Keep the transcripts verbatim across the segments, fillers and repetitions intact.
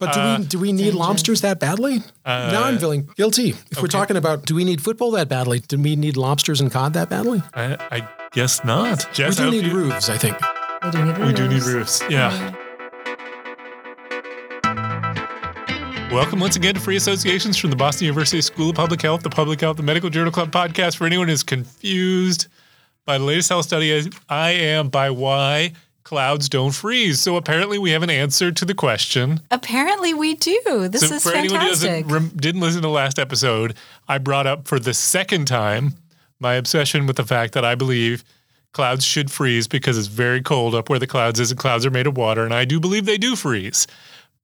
But do uh, we do we need danger. lobsters that badly? Uh, now I'm feeling guilty. If okay. we're talking about, do we need football that badly? Do we need lobsters and cod that badly? I, I guess not. Jess, we do need you... roofs, I think. We do need roofs. We do need roofs, yeah. Welcome once again to Free Associations from the Boston University School of Public Health, the Public Health and Medical Journal Club podcast. For anyone who's confused by the latest health study, I am by why clouds don't freeze. So apparently we have an answer to the question. Apparently we do. This so is for fantastic. Anyone who doesn't, didn't listen to the last episode, I brought up for the second time my obsession with the fact that I believe clouds should freeze because it's very cold up where the clouds is and clouds are made of water. And I do believe they do freeze.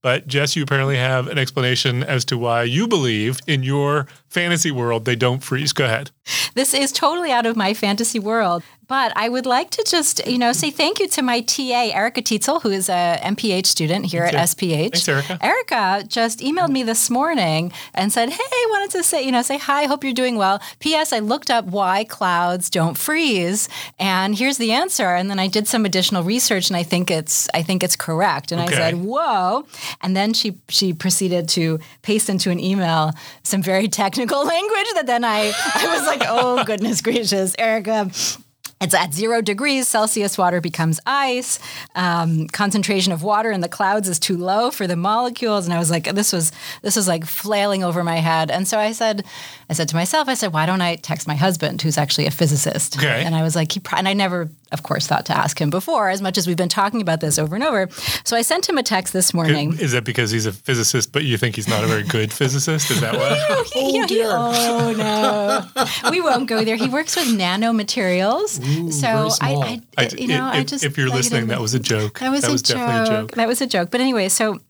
But, Jess, you apparently have an explanation as to why you believe in your fantasy world they don't freeze. Go ahead. This is totally out of my fantasy world. But I would like to just, you know, say thank you to my T A, Erica Tietzel, who is a M P H student here Thanks, at Erica. S P H. Thanks, Erica. Erica just emailed me this morning and said, hey, I wanted to say, you know, say hi, hope you're doing well. P S. I looked up why clouds don't freeze, and here's the answer. And then I did some additional research, and I think it's I think it's correct. And okay. I said, whoa. And then she, she proceeded to paste into an email some very technical language that then I, I was like, oh, goodness gracious, Erica. It's at zero degrees Celsius, water becomes ice. Um, concentration of water in the clouds is too low for the molecules. And I was like, this was this was like flailing over my head. And so I said, I said to myself, I said, why don't I text my husband, who's actually a physicist? Okay. And I was like, he pro- and I never, of course, thought to ask him before, as much as we've been talking about this over and over. So I sent him a text this morning. Is that because he's a physicist, but you think he's not a very good physicist? Is that why? No, he, oh, you know, he, oh, no. We won't go there. He works with nanomaterials. Ooh, so I, I, you know, if, I just. If you're listening, that was a joke. That was, that was a definitely joke. a joke. That was a joke. But anyway, so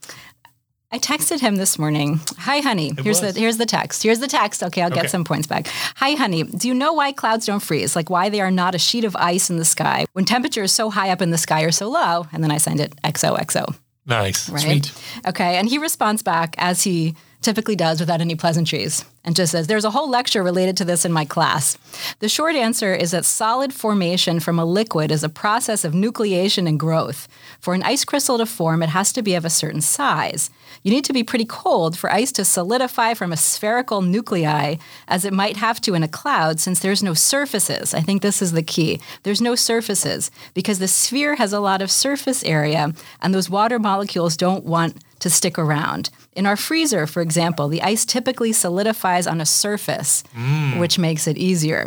I texted him this morning. Hi, honey. It here's was. the here's the text. Here's the text. Okay, I'll okay. get some points back. Hi, honey. Do you know why clouds don't freeze? Like why they are not a sheet of ice in the sky when temperature is so high up in the sky or so low? And then I signed it X O X O. Nice. Right? Sweet. Okay, and he responds back as he typically does without any pleasantries and just says, there's a whole lecture related to this in my class. The short answer is that solid formation from a liquid is a process of nucleation and growth. For an ice crystal to form, it has to be of a certain size. You need to be pretty cold for ice to solidify from a spherical nuclei as it might have to in a cloud since there's no surfaces. I think this is the key. There's no surfaces because the sphere has a lot of surface area and those water molecules don't want to stick around. In our freezer, for example, the ice typically solidifies on a surface, mm. which makes it easier.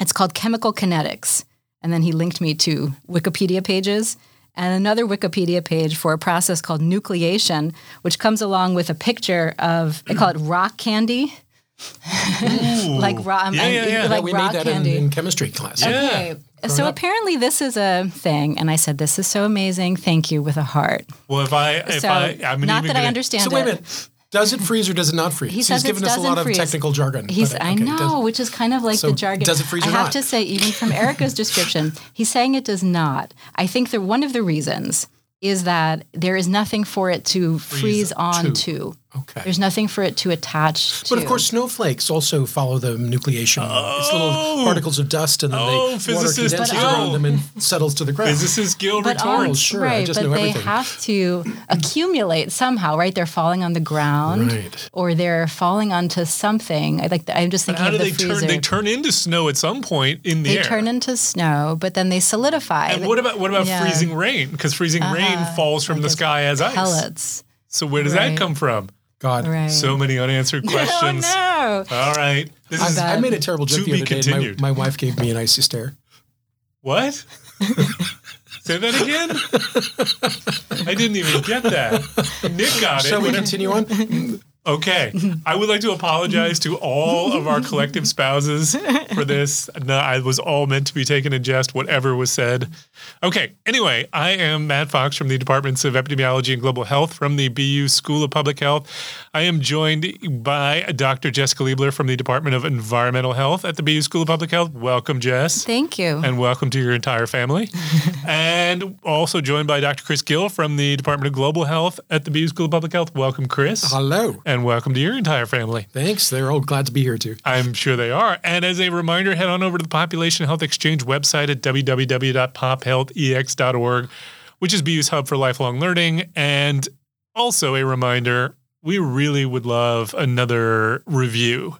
It's called chemical kinetics. And then he linked me to Wikipedia pages and another Wikipedia page for a process called nucleation, which comes along with a picture of, they call it rock candy. like rock, yeah, yeah, yeah. like yeah, we rock made that candy in, in chemistry class. Yeah. Okay. So up. apparently this is a thing, and I said, "This is so amazing! Thank you," with a heart. Well, if I, if so, I, I'm not even that gonna... I understand. So wait a minute. Does it freeze or does it not freeze? He says He's given us a lot freeze. of technical jargon. He's, but, okay, I know, which is kind of like so the jargon. Does it freeze or I have not? to say, even from Erica's description, he's saying it does not. I think that one of the reasons is that there is nothing for it to freeze, freeze on to. to. Okay. There's nothing for it to attach to. But, of course, snowflakes also follow the nucleation. Oh. It's little particles of dust, and then oh, they water condenses but, around oh. them and settles to the ground. Physicists Guild but retorts. On, sure, right, I just but know everything. They have to accumulate somehow, right? They're falling on the ground, right. or they're falling onto something. I, like, I'm just thinking but how of do the they freezer. Turn, they turn into snow at some point in the they air. They turn into snow, but then they solidify. And like, what about what about yeah. freezing rain? Because freezing uh-huh. rain falls from I the sky as ice. Pellets. So where does right. that come from? God, right. so many unanswered questions. No, no. All right. This is I made a terrible joke the other day. My, my wife gave me an icy stare. What? Say that again? I didn't even get that. Nick got Shall it. Shall we continue on? Okay. I would like to apologize to all of our collective spouses for this. No, I was all meant to be taken in jest, whatever was said. Okay. Anyway, I am Matt Fox from the Departments of Epidemiology and Global Health from the B U School of Public Health. I am joined by Doctor Jessica Liebler from the Department of Environmental Health at the B U School of Public Health. Welcome, Jess. Thank you. And welcome to your entire family. And also joined by Doctor Chris Gill from the Department of Global Health at the B U School of Public Health. Welcome, Chris. Hello. And And welcome to your entire family. Thanks. They're all glad to be here, too. I'm sure they are. And as a reminder, head on over to the Population Health Exchange website at w w w dot pop health e x dot org, which is B U's hub for lifelong learning. And Also a reminder, we really would love another review.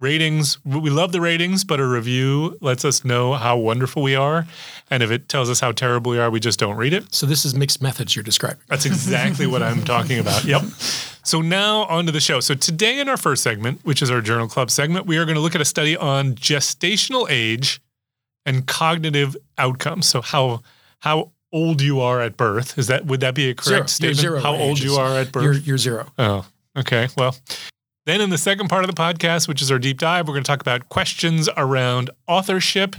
Ratings, we love the ratings, but a review lets us know how wonderful we are. And if it tells us how terrible we are, we just don't read it. So this is mixed methods you're describing. That's exactly what I'm talking about. Yep. So now on to the show. So today in our first segment, which is our Journal Club segment, we are going to look at a study on gestational age and cognitive outcomes. So how how old you are at birth. Is that would that be a correct statement? Zero. How old you are at birth? You're, you're zero. Oh, okay. Well... Then in the second part of the podcast, which is our deep dive, we're going to talk about questions around authorship,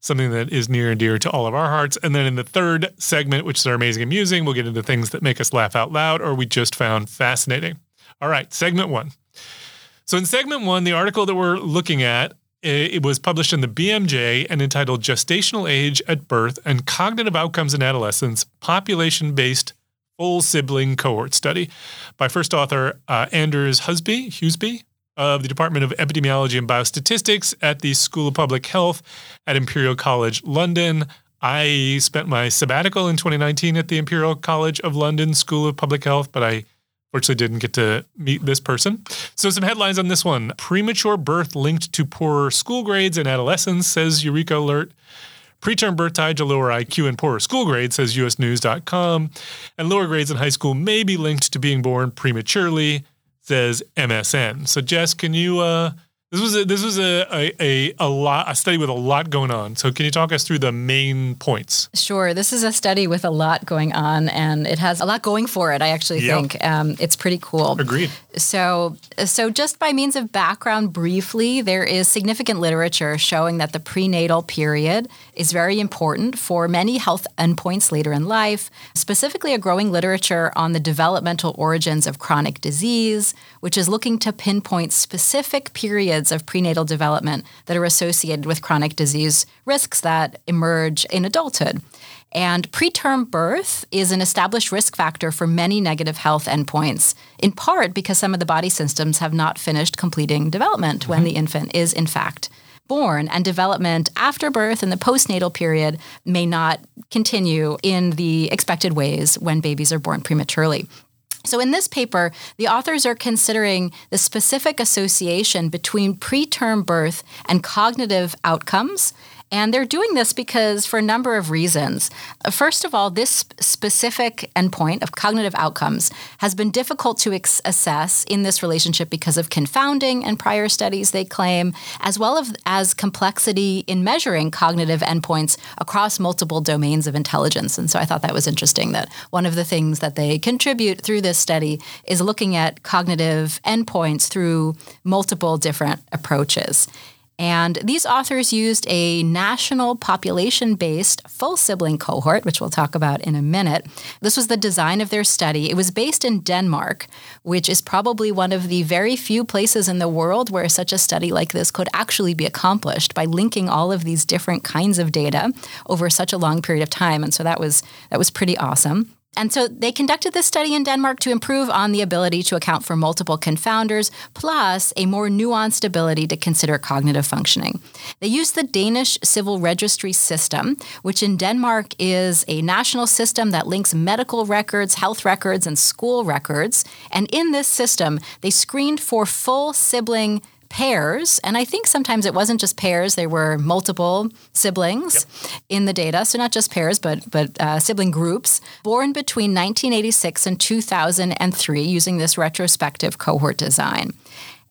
something that is near and dear to all of our hearts. And then in the third segment, which is our amazing amusing, we'll get into things that make us laugh out loud or we just found fascinating. All right, segment one. So in segment one, the article that we're looking at, it was published in the B M J and entitled Gestational Age at Birth and Cognitive Outcomes in Adolescence, Population-Based Full Sibling Cohort Study by first author uh, Anders Husby, Husby of the Department of Epidemiology and Biostatistics at the School of Public Health at Imperial College London. I spent my sabbatical in twenty nineteen at the Imperial College of London School of Public Health, but I fortunately didn't get to meet this person. So some headlines on this one. Premature birth linked to poorer school grades in adolescence, says Eureka Alert. Preterm birth tied to lower I Q and poorer school grades, says U S news dot com. And lower grades in high school may be linked to being born prematurely, says M S N. So, Jess, can you uh, – this was a, this was a, a, a, a, lot, a study with a lot going on. So can you talk us through the main points? Sure. This is a study with a lot going on, and it has a lot going for it, I actually yep. think. Um, it's pretty cool. Agreed. So, so just by means of background briefly, there is significant literature showing that the prenatal period – is very important for many health endpoints later in life, specifically a growing literature on the developmental origins of chronic disease, which is looking to pinpoint specific periods of prenatal development that are associated with chronic disease risks that emerge in adulthood. And preterm birth is an established risk factor for many negative health endpoints, in part because some of the body systems have not finished completing development when the infant is, in fact, born, and development after birth and the postnatal period may not continue in the expected ways when babies are born prematurely. So in this paper, the authors are considering the specific association between preterm birth and cognitive outcomes. And they're doing this because for a number of reasons. First of all, this specific endpoint of cognitive outcomes has been difficult to ex- assess in this relationship because of confounding and prior studies, they claim, as well as complexity in measuring cognitive endpoints across multiple domains of intelligence. And so I thought that was interesting that one of the things that they contribute through this study is looking at cognitive endpoints through multiple different approaches. And these authors used a national population-based full sibling cohort, which we'll talk about in a minute. This was the design of their study. It was based in Denmark, which is probably one of the very few places in the world where such a study like this could actually be accomplished by linking all of these different kinds of data over such a long period of time. And so that was that was pretty awesome. And so they conducted this study in Denmark to improve on the ability to account for multiple confounders, plus a more nuanced ability to consider cognitive functioning. They used the Danish Civil Registry System, which in Denmark is a national system that links medical records, health records, and school records. And in this system, they screened for full sibling pairs, and I think sometimes it wasn't just pairs, there were multiple siblings yep. in the data, so not just pairs, but but uh, sibling groups, born between nineteen eighty-six and two thousand three using this retrospective cohort design.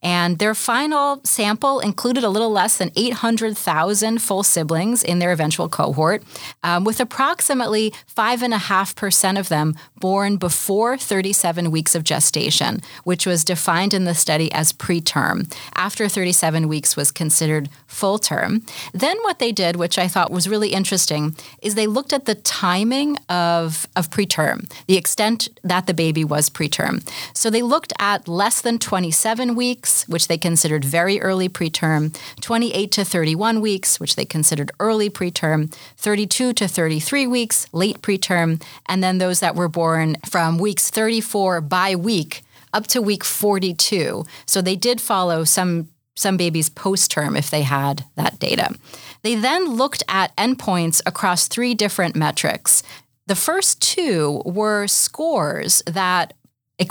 And their final sample included a little less than eight hundred thousand full siblings in their eventual cohort, um, with approximately five point five percent of them born before thirty-seven weeks of gestation, which was defined in the study as preterm. After thirty-seven weeks was considered full term. Then what they did, which I thought was really interesting, is they looked at the timing of, of preterm, the extent that the baby was preterm. So they looked at less than twenty-seven weeks, which they considered very early preterm, twenty-eight to thirty-one weeks, which they considered early preterm, thirty-two to thirty-three weeks, late preterm, and then those that were born from weeks thirty-four by week up to week forty-two. So they did follow some some babies post-term if they had that data. They then looked at endpoints across three different metrics. The first two were scores that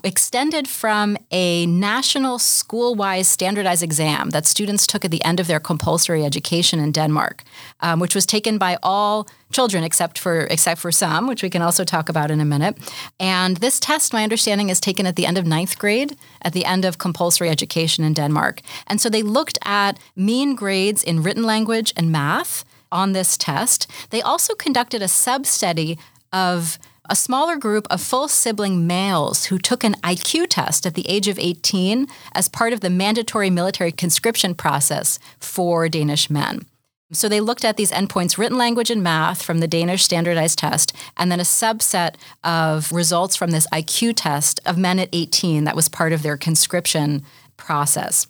extended from a national school-wise standardized exam that students took at the end of their compulsory education in Denmark, um, which was taken by all children except for except for some, which we can also talk about in a minute. And this test, my understanding, is taken at the end of ninth grade, at the end of compulsory education in Denmark. And so they looked at mean grades in written language and math on this test. They also conducted a sub-study of a smaller group of full sibling males who took an I Q test at the age of eighteen as part of the mandatory military conscription process for Danish men. So they looked at these endpoints, written language and math, from the Danish standardized test, and then a subset of results from this I Q test of men at eighteen that was part of their conscription process.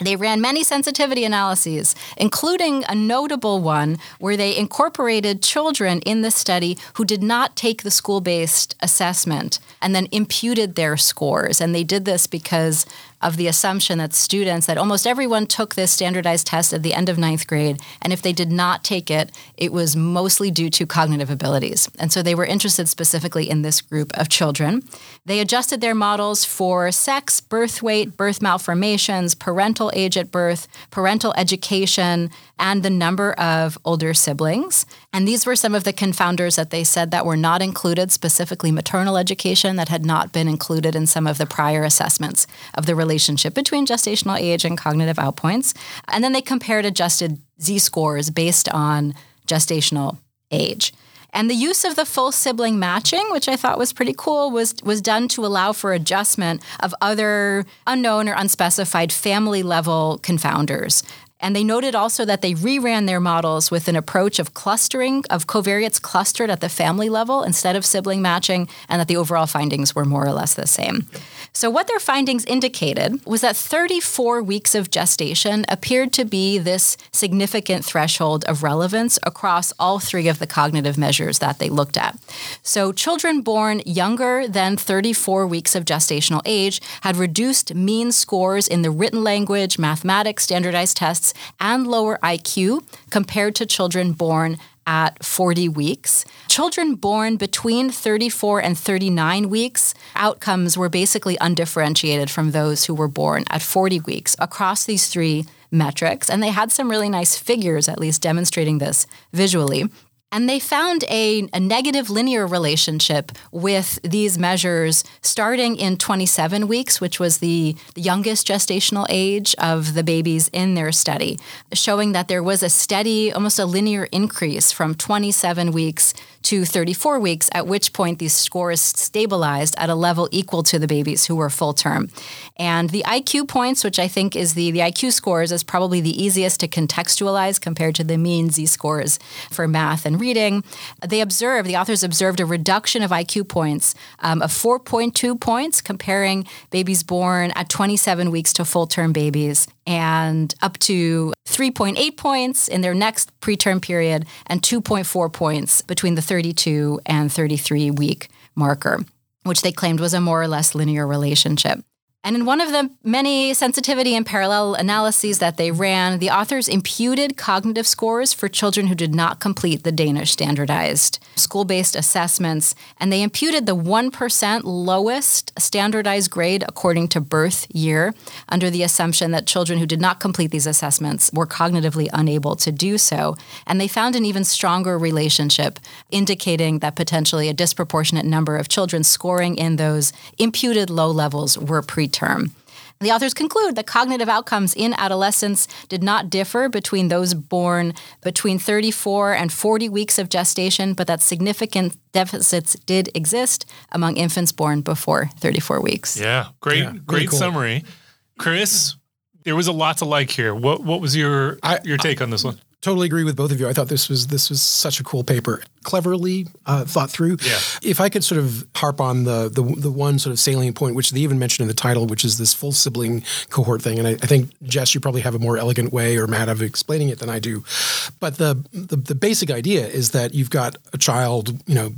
They ran many sensitivity analyses, including a notable one where they incorporated children in the study who did not take the school-based assessment and then imputed their scores. And they did this because of the assumption that students, that almost everyone took this standardized test at the end of ninth grade, and if they did not take it, it was mostly due to cognitive abilities. And so they were interested specifically in this group of children. They adjusted their models for sex, birth weight, birth malformations, parental age at birth, parental education, and the number of older siblings. And these were some of the confounders that they said that were not included, specifically maternal education, that had not been included in some of the prior assessments of the relationship between gestational age and cognitive outpoints. And then they compared adjusted Z-scores based on gestational age. And the use of the full sibling matching, which I thought was pretty cool, was was done to allow for adjustment of other unknown or unspecified family-level confounders. And they noted also that they reran their models with an approach of clustering, of covariates clustered at the family level instead of sibling matching, and that the overall findings were more or less the same. So what their findings indicated was that thirty-four weeks of gestation appeared to be this significant threshold of relevance across all three of the cognitive measures that they looked at. So children born younger than thirty-four weeks of gestational age had reduced mean scores in the written language, mathematics, standardized tests, and lower I Q compared to children born at forty weeks. Children born between thirty-four and thirty-nine weeks, outcomes were basically undifferentiated from those who were born at forty weeks across these three metrics. And they had some really nice figures, at least demonstrating this visually. And they found a, a negative linear relationship with these measures starting in twenty-seven weeks, which was the, the youngest gestational age of the babies in their study, showing that there was a steady, almost a linear increase from twenty-seven weeks to thirty-four weeks, at which point these scores stabilized at a level equal to the babies who were full term. And the I Q points, which I think is the, the I Q scores, is probably the easiest to contextualize compared to the mean Z-scores for math and reading. They observed, the authors observed a reduction of I Q points um, of four point two points comparing babies born at twenty-seven weeks to full-term babies, and up to three point eight points in their next preterm period and two point four points between the thirty-two and thirty-three week marker, which they claimed was a more or less linear relationship. And in one of the many sensitivity and parallel analyses that they ran, the authors imputed cognitive scores for children who did not complete the Danish standardized school-based assessments, and they imputed the one percent lowest standardized grade according to birth year under the assumption that children who did not complete these assessments were cognitively unable to do so. And they found an even stronger relationship, indicating that potentially a disproportionate number of children scoring in those imputed low levels were preterm. Term. The authors conclude that cognitive outcomes in adolescence did not differ between those born between thirty-four and forty weeks of gestation, but that significant deficits did exist among infants born before thirty-four weeks. Yeah, great, yeah, great really cool. summary. Chris, there was a lot to like here. What what was your I, your take I, on this one? Totally agree with both of you. I thought this was this was such a cool paper. Cleverly uh, thought through. Yeah. If I could sort of harp on the, the the one sort of salient point, which they even mentioned in the title, which is this full sibling cohort thing. And I, I think, Jess, you probably have a more elegant way or Matt of explaining it than I do. But the, the the basic idea is that you've got a child, you know,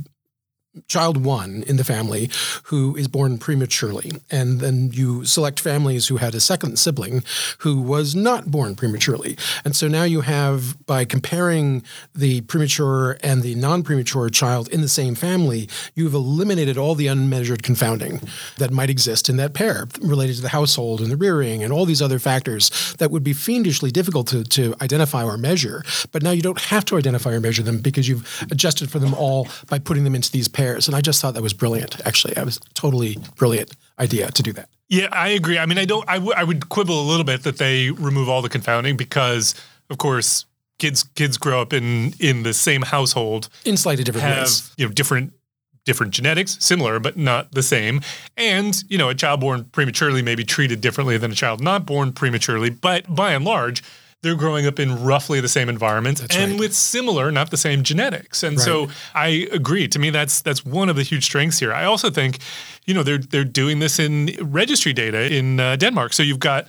child one in the family who is born prematurely. And then you select families who had a second sibling who was not born prematurely. And so now you have, by comparing the premature and the non-premature child in the same family, you've eliminated all the unmeasured confounding that might exist in that pair related to the household and the rearing and all these other factors that would be fiendishly difficult to, to identify or measure. But now you don't have to identify or measure them because you've adjusted for them all by putting them into these pairs. And I just thought that was brilliant, actually. It was a totally brilliant idea to do that. Yeah, I agree. I mean, I don't. I, w- I would quibble a little bit that they remove all the confounding because, of course, kids kids grow up in, in the same household. In slightly different have, ways. You know, different, different genetics, similar but not the same. And, you know, a child born prematurely may be treated differently than a child not born prematurely. But by and large, they're growing up in roughly the same environments that's and right. with similar, not the same genetics. And right. so I agree. To me, that's that's one of the huge strengths here. I also think, you know, they're they're doing this in registry data in uh, Denmark. So you've got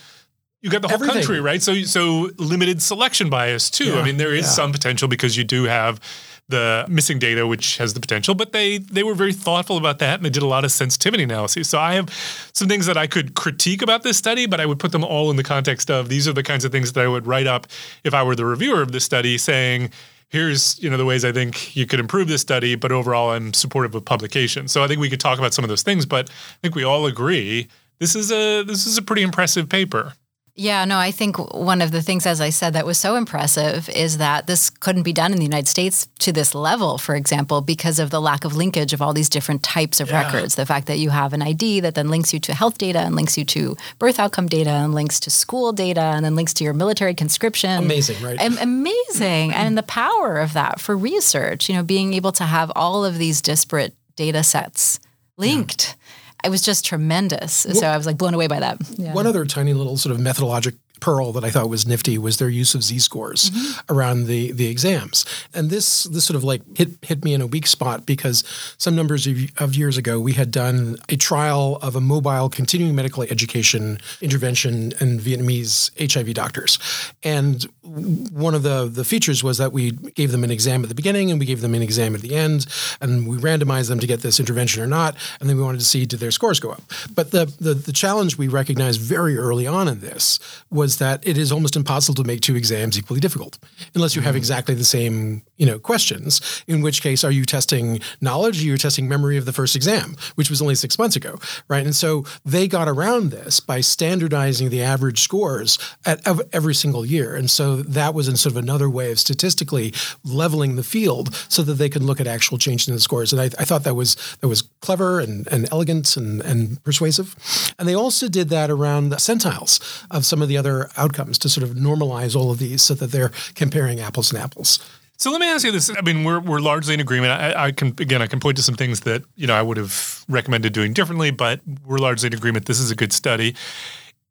you've got the whole Everything. country, right? So so limited selection bias too. Yeah. I mean, there is yeah. some potential because you do have the missing data, which has the potential, but they they were very thoughtful about that, and they did a lot of sensitivity analysis. So I have some things that I could critique about this study, but I would put them all in the context of these are the kinds of things that I would write up if I were the reviewer of this study saying, here's, you know, the ways I think you could improve this study, but overall I'm supportive of publication. So I think we could talk about some of those things, but I think we all agree this is a this is a pretty impressive paper. Yeah, no, I think one of the things, as I said, that was so impressive is that this couldn't be done in the United States to this level, for example, because of the lack of linkage of all these different types of yeah. records. The fact that you have an I D that then links you to health data and links you to birth outcome data and links to school data and then links to your military conscription. Amazing, right? Am- amazing. And the power of that for research, you know, being able to have all of these disparate data sets linked. Yeah. It was just tremendous. Well, so I was like blown away by that. Yeah. One other tiny little sort of methodologic pearl that I thought was nifty was their use of Z-scores mm-hmm. around the the exams. And this this sort of like hit hit me in a weak spot because some numbers of, of years ago, we had done a trial of a mobile continuing medical education intervention in Vietnamese H I V doctors. And one of the, the features was that we gave them an exam at the beginning and we gave them an exam at the end, and we randomized them to get this intervention or not, and then we wanted to see did their scores go up. But the the, the challenge we recognized very early on in this was that it is almost impossible to make two exams equally difficult unless you have exactly the same, you know, questions, in which case are you testing knowledge or you're testing memory of the first exam, which was only six months ago, right? And so they got around this by standardizing the average scores at of every single year. And so that was in sort of another way of statistically leveling the field so that they could look at actual changes in the scores. And I, I thought that was that was clever and, and elegant and, and persuasive. And they also did that around the centiles of some of the other outcomes to sort of normalize all of these so that they're comparing apples and apples. So let me ask you this. I mean, we're we're largely in agreement. I, I can, again, I can point to some things that, you know, I would have recommended doing differently, but we're largely in agreement. This is a good study.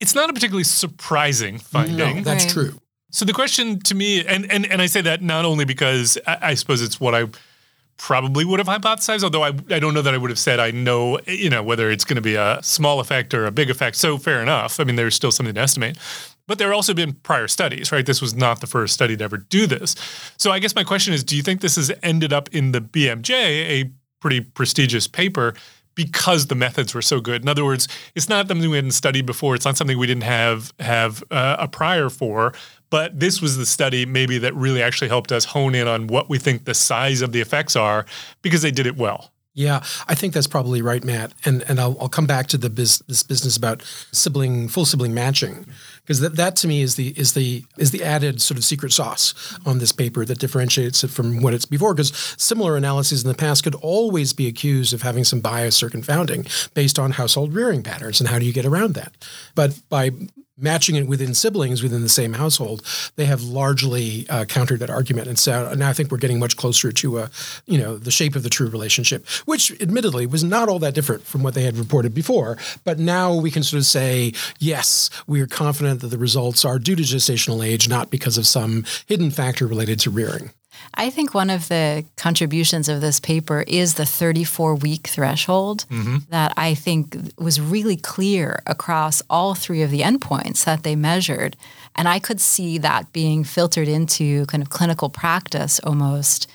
It's not a particularly surprising finding. No, that's right. True. So the question to me, and, and, and I say that not only because I, I suppose it's what I probably would have hypothesized, although I, I don't know that I would have said I know, you know, whether it's going to be a small effect or a big effect. So fair enough. I mean, there's still something to estimate. But there have also been prior studies, right? This was not the first study to ever do this. So I guess my question is, do you think this has ended up in the B M J, a pretty prestigious paper, because the methods were so good? In other words, it's not something we hadn't studied before. It's not something we didn't have have uh, a prior for. But this was the study maybe that really actually helped us hone in on what we think the size of the effects are because they did it well. Yeah, I think that's probably right, Matt. And and I'll, I'll come back to the biz, this business about sibling full sibling matching because that, that to me is the is the is the added sort of secret sauce on this paper that differentiates it from what it's before. Because similar analyses in the past could always be accused of having some bias or confounding based on household rearing patterns and how do you get around that? But by matching it within siblings within the same household, they have largely uh, countered that argument. And so now I think we're getting much closer to, uh, you know, the shape of the true relationship, which admittedly was not all that different from what they had reported before. But now we can sort of say, yes, we are confident that the results are due to gestational age, not because of some hidden factor related to rearing. I think one of the contributions of this paper is the thirty-four week threshold mm-hmm. that I think was really clear across all three of the endpoints that they measured. And I could see that being filtered into kind of clinical practice almost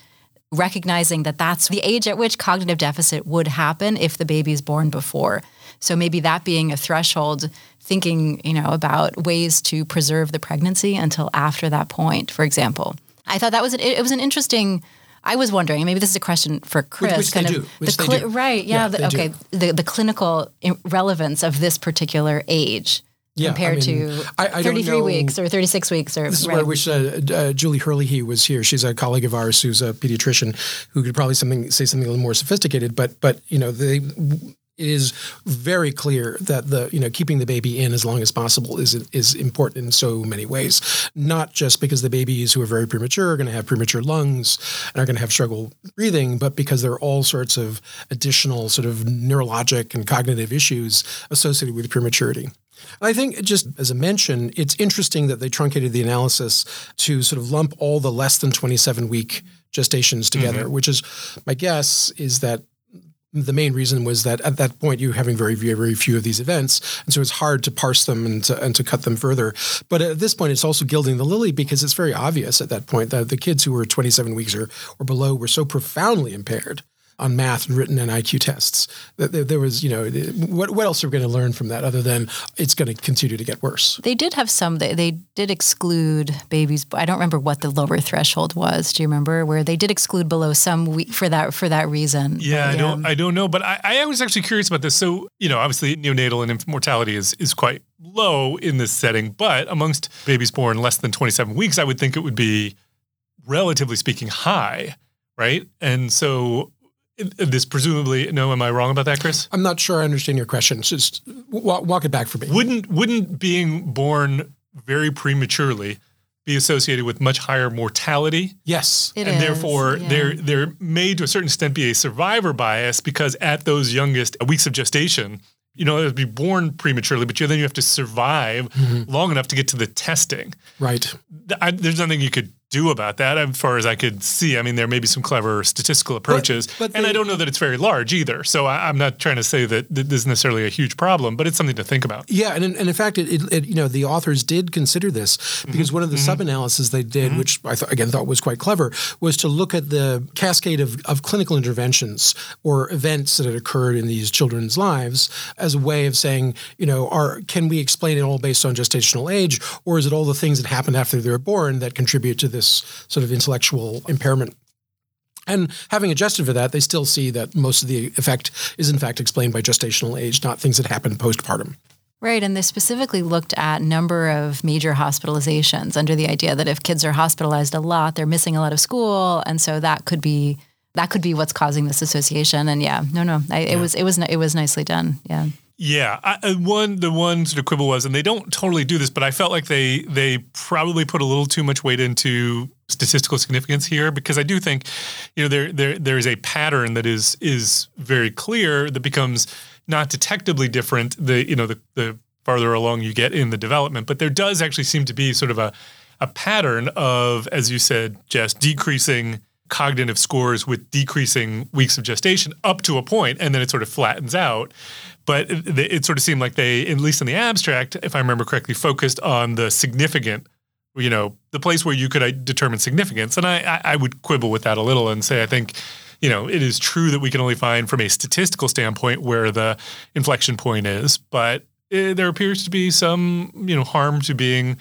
recognizing that that's the age at which cognitive deficit would happen if the baby is born before. So maybe that being a threshold, thinking, you know, about ways to preserve the pregnancy until after that point, for example. I thought that was an, it was an interesting, I was wondering, maybe this is a question for Chris. Which, which kind they of, do. Which the cli- they do. Right, yeah. yeah the, okay, the, the clinical relevance of this particular age. Yeah, compared I mean, to I, I thirty-three weeks or thirty-six weeks. Or, this is right. where I wish uh, uh, Julie Hurley was here. She's a colleague of ours who's a pediatrician who could probably something say something a little more sophisticated. But, but you know, they, it is very clear that the you know keeping the baby in as long as possible is is important in so many ways. Not just because the babies who are very premature are going to have premature lungs and are going to have struggle breathing, but because there are all sorts of additional sort of neurologic and cognitive issues associated with prematurity. I think just as I mentioned, it's interesting that they truncated the analysis to sort of lump all the less than twenty-seven week gestations together, mm-hmm. which is my guess is that the main reason was that at that point you're having very, very, very few of these events. And so it's hard to parse them and to, and to cut them further. But at this point, it's also gilding the lily because it's very obvious at that point that the kids who were twenty-seven weeks or, or below were so profoundly impaired on math and written and I Q tests. There was, you know, what what else are we going to learn from that other than it's going to continue to get worse? They did have some, they, they did exclude babies. I don't remember what the lower threshold was. Do you remember where they did exclude below some week for that, for that reason? Yeah, yeah. I don't, I don't know, but I, I was actually curious about this. So, you know, obviously neonatal and infant mortality is, is quite low in this setting, but amongst babies born less than twenty-seven weeks, I would think it would be relatively speaking high. Right. And so, this presumably, no, am I wrong about that, Chris? I'm not sure I understand your question. Just walk, walk it back for me. Wouldn't wouldn't being born very prematurely be associated with much higher mortality? Yes. It and is, therefore, yeah. there, there may to a certain extent be a survivor bias because at those youngest weeks of gestation, you know, it would be born prematurely, but then you have to survive mm-hmm. long enough to get to the testing. Right. I, there's nothing you could do about that as far as I could see. I mean, there may be some clever statistical approaches, but, but and they, I don't know that it's very large either. So I, I'm not trying to say that this is necessarily a huge problem, but it's something to think about. Yeah. And in, and in fact, it, it, it, you know, the authors did consider this because mm-hmm. one of the mm-hmm. sub-analyses they did, mm-hmm. which I th- again thought was quite clever, was to look at the cascade of, of clinical interventions or events that had occurred in these children's lives as a way of saying, you know, are can we explain it all based on gestational age, or is it all the things that happened after they were born that contribute to the this sort of intellectual impairment? And having adjusted for that, they still see that most of the effect is in fact explained by gestational age, not things that happen postpartum. Right. And they specifically looked at number of major hospitalizations under the idea that if kids are hospitalized a lot, they're missing a lot of school. And so that could be, that could be what's causing this association. And yeah, no, no, I, yeah. it was, it was, it was nicely done. Yeah. Yeah. I, one, the one sort of quibble was, and they don't totally do this, but I felt like they they probably put a little too much weight into statistical significance here, because I do think, you know, there there there is a pattern that is is very clear that becomes not detectably different the you know the the farther along you get in the development, but there does actually seem to be sort of a a pattern of, as you said, Jess, decreasing cognitive scores with decreasing weeks of gestation up to a point, and then it sort of flattens out. But it, it sort of seemed like they, at least in the abstract, if I remember correctly, focused on the significant, you know, the place where you could determine significance. And I, I would quibble with that a little and say, I think, you know, it is true that we can only find from a statistical standpoint where the inflection point is, but it, there appears to be some, you know, harm to being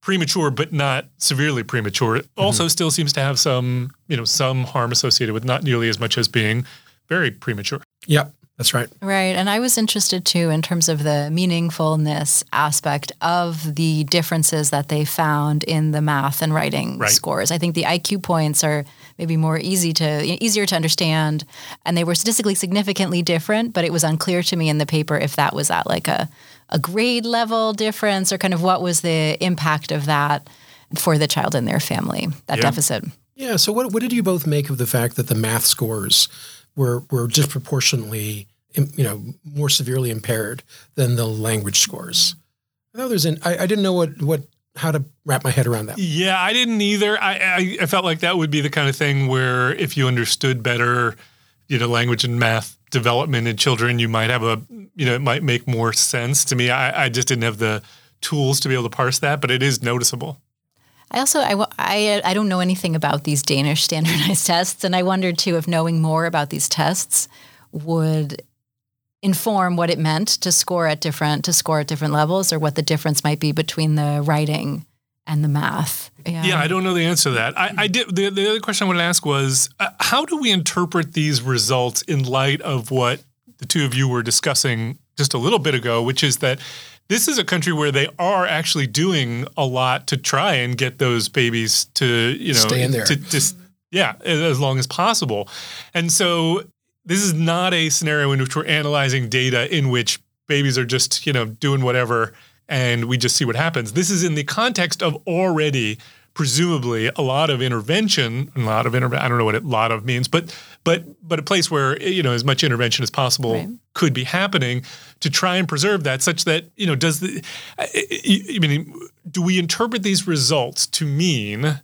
premature, but not severely premature. It also mm-hmm. still seems to have some, you know, some harm associated with not nearly as much as being very premature. Yep. That's right. Right. And I was interested too in terms of the meaningfulness aspect of the differences that they found in the math and writing right. scores. I think the I Q points are maybe more easy to easier to understand, and they were statistically significantly different, but it was unclear to me in the paper if that was at like a, a grade level difference or kind of what was the impact of that for the child and their family, that yeah. deficit. Yeah. So what what did you both make of the fact that the math scores were were disproportionately, you know, more severely impaired than the language scores? I, there's an, I, I didn't know what, what how to wrap my head around that. Yeah, I didn't either. I, I, I felt like that would be the kind of thing where if you understood better, you know, language and math development in children, you might have a, you know, it might make more sense to me. I, I just didn't have the tools to be able to parse that, but it is noticeable. I also I, I, I don't know anything about these Danish standardized tests, and I wondered too if knowing more about these tests would inform what it meant to score at different to score at different levels, or what the difference might be between the writing and the math. Yeah, yeah I don't know the answer to that. I, I did. The, the other question I wanted to ask was, uh, how do we interpret these results in light of what the two of you were discussing just a little bit ago, which is that this is a country where they are actually doing a lot to try and get those babies to, you know, stay in there. To, to, yeah, as long as possible. And so this is not a scenario in which we're analyzing data in which babies are just, you know, doing whatever and we just see what happens. This is in the context of already presumably a lot of intervention, a lot of intervention, I don't know what a lot of means, but but but a place where, you know, as much intervention as possible right. could be happening to try and preserve that, such that, you know, does the, I mean, do we interpret these results to mean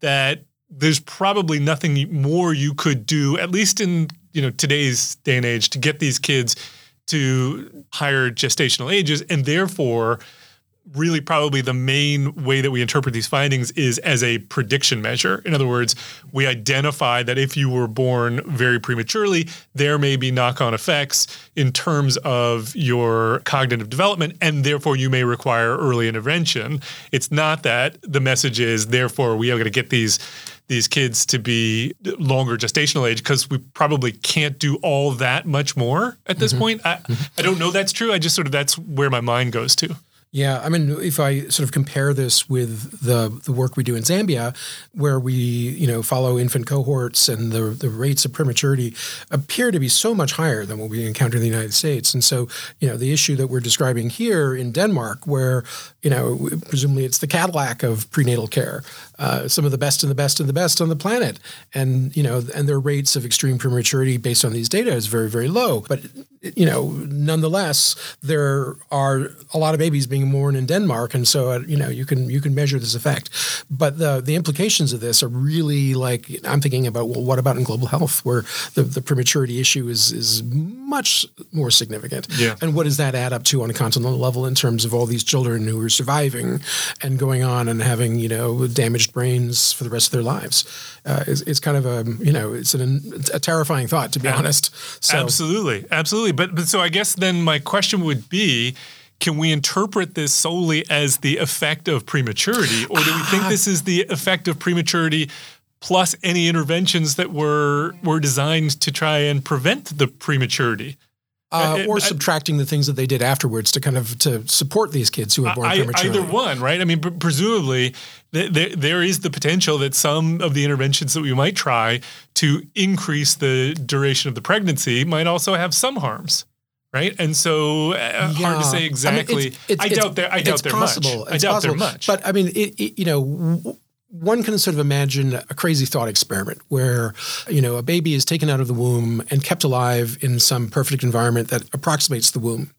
that there's probably nothing more you could do, at least in, you know, today's day and age, to get these kids to higher gestational ages, and therefore really probably the main way that we interpret these findings is as a prediction measure. In other words, we identify that if you were born very prematurely, there may be knock-on effects in terms of your cognitive development, and therefore you may require early intervention. It's not that the message is, therefore, we are going to get these these kids to be longer gestational age because we probably can't do all that much more at this mm-hmm. point. I, I don't know that's true. I just sort of, that's where my mind goes to. Yeah, I mean, if I sort of compare this with the, the work we do in Zambia, where we, you know, follow infant cohorts and the, the rates of prematurity appear to be so much higher than what we encounter in the United States. And so, you know, the issue that we're describing here in Denmark, where, you know, presumably it's the Cadillac of prenatal care, uh, some of the best and the best and the best on the planet. And, you know, and their rates of extreme prematurity based on these data is very, very low. But, you know, nonetheless, there are a lot of babies being born in Denmark, and so uh, you know you can you can measure this effect, but the the implications of this are really, like, I'm thinking about, well, what about in global health, where the, the prematurity issue is is much more significant, yeah. and what does that add up to on a continental level in terms of all these children who are surviving and going on and having, you know, damaged brains for the rest of their lives? Uh, it's, it's kind of a you know it's an it's a terrifying thought, to be honest. So, absolutely, absolutely. But but so I guess then my question would be, can we interpret this solely as the effect of prematurity, or do we think this is the effect of prematurity plus any interventions that were were designed to try and prevent the prematurity? Uh, or I, subtracting the things that they did afterwards to kind of to support these kids who were born I, prematurely. Either one, right? I mean, pre- presumably th- th- there is the potential that some of the interventions that we might try to increase the duration of the pregnancy might also have some harms. Right, and so uh, yeah. hard to say exactly. I mean, it's, it's, I doubt there. I doubt there much. I doubt there much. But I mean, it, it, you know, w- one can sort of imagine a crazy thought experiment where, you know, a baby is taken out of the womb and kept alive in some perfect environment that approximates the womb,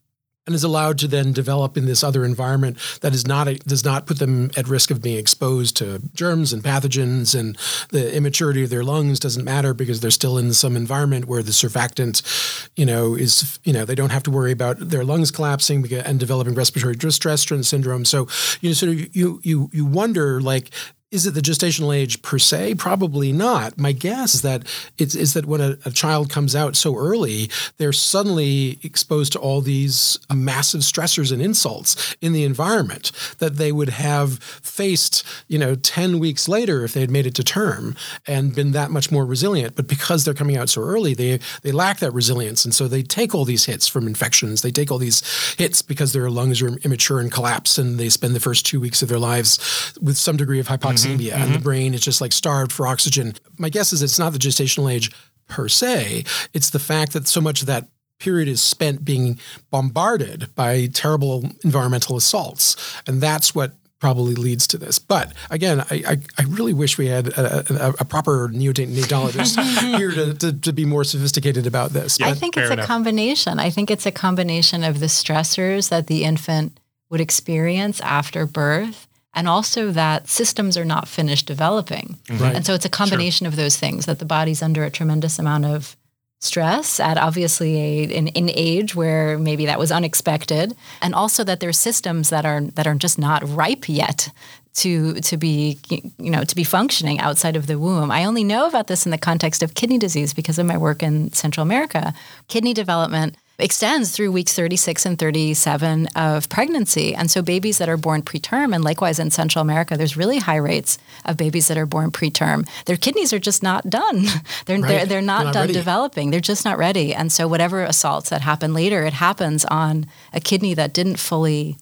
and is allowed to then develop in this other environment that is not does not put them at risk of being exposed to germs and pathogens, and the immaturity of their lungs doesn't matter because they're still in some environment where the surfactant, you know, is, you know, they don't have to worry about their lungs collapsing and developing respiratory distress syndrome. So, you know, sort of you you you wonder, like, is it the gestational age per se? Probably not. My guess is that it's is that when a, a child comes out so early, they're suddenly exposed to all these massive stressors and insults in the environment that they would have faced, you know, ten weeks later if they had made it to term and been that much more resilient. But because they're coming out so early, they they lack that resilience, and so they take all these hits from infections. They take all these hits because their lungs are immature and collapse, and they spend the first two weeks of their lives with some degree of hypoxia. Mm-hmm. Mm-hmm. And the brain is just like starved for oxygen. My guess is it's not the gestational age per se. It's the fact that so much of that period is spent being bombarded by terrible environmental assaults. And that's what probably leads to this. But again, I I, I really wish we had a, a, a proper neonatologist here to, to, to be more sophisticated about this. Yeah, I think it's a enough. combination. I think it's a combination of the stressors that the infant would experience after birth, and also that systems are not finished developing. Right. And so it's a combination sure. of those things, that the body's under a tremendous amount of stress at obviously a, an, an age where maybe that was unexpected, and also that there's systems that are that are just not ripe yet to to be you know to be functioning outside of the womb. I only know about this in the context of kidney disease because of my work in Central America. Kidney development extends through weeks thirty-six and thirty-seven of pregnancy. And so babies that are born preterm, and likewise in Central America, there's really high rates of babies that are born preterm. Their kidneys are just not done. They're right. they're, they're not, they're not done ready. developing. They're just not ready. And so whatever assaults that happen later, it happens on a kidney that didn't fully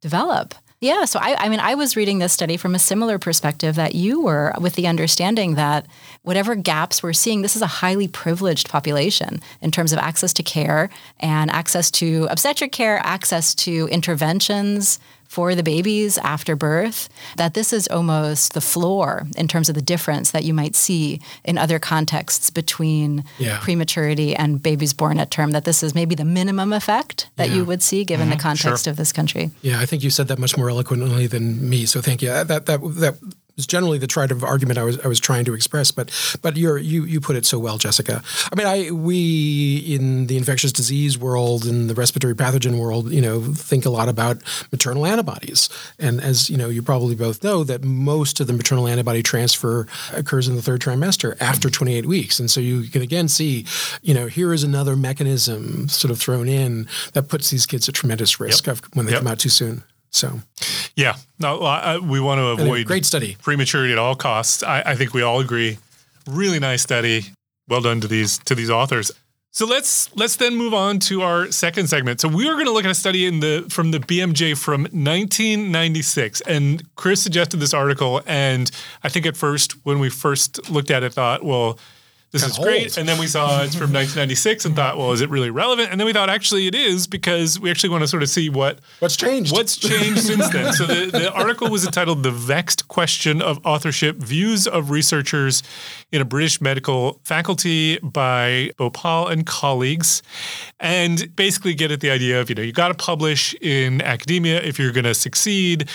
develop. Yeah. So I, I mean, I was reading this study from a similar perspective that you were, with the understanding that whatever gaps we're seeing, this is a highly privileged population in terms of access to care and access to obstetric care, access to interventions for the babies after birth, that this is almost the floor in terms of the difference that you might see in other contexts between yeah. prematurity and babies born at term, that this is maybe the minimum effect that yeah. you would see given mm-hmm. the context sure. of this country. Yeah, I think you said that much more eloquently than me, so thank you. That that that was generally the tried of argument I was I was trying to express, but but you're, you you put it so well, Jessica. I mean, I we in the infectious disease world and the respiratory pathogen world, you know, think a lot about maternal antibodies, and as you know, you probably both know that most of the maternal antibody transfer occurs in the third trimester after twenty-eight weeks, and so you can again see, you know, here is another mechanism sort of thrown in that puts these kids at tremendous risk yep. of when they yep. come out too soon. So, yeah, no, I, we want to avoid great study. Prematurity at all costs. I, I think we all agree. Really nice study. Well done to these to these authors. So let's let's then move on to our second segment. So we are going to look at a study in the from the B M J from nineteen ninety-six, and Chris suggested this article. And I think at first, when we first looked at it, thought, well, this Got is old. great. And then we saw it's from nineteen ninety-six and thought, well, is it really relevant? And then we thought, actually, it is, because we actually want to sort of see what what's changed. What's changed since then. So the, the article was entitled The Vexed Question of Authorship, Views of Researchers in a British Medical Faculty by Bhopal and colleagues. And basically get at the idea of, you know, you got to publish in academia if you're going to succeed.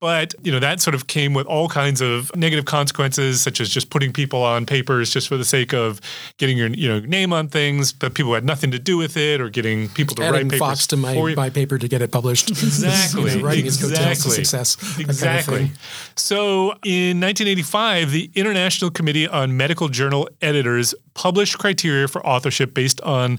But, you know, that sort of came with all kinds of negative consequences, such as just putting people on papers just for the sake of getting your you know name on things, but people who had nothing to do with it, or getting people to Adding write papers. Fox to my, my paper to get it published. Exactly. you know, writing exactly. is coattails to success. Exactly. Kind of so in nineteen eighty-five, the International Committee on Medical Journal Editors published criteria for authorship based on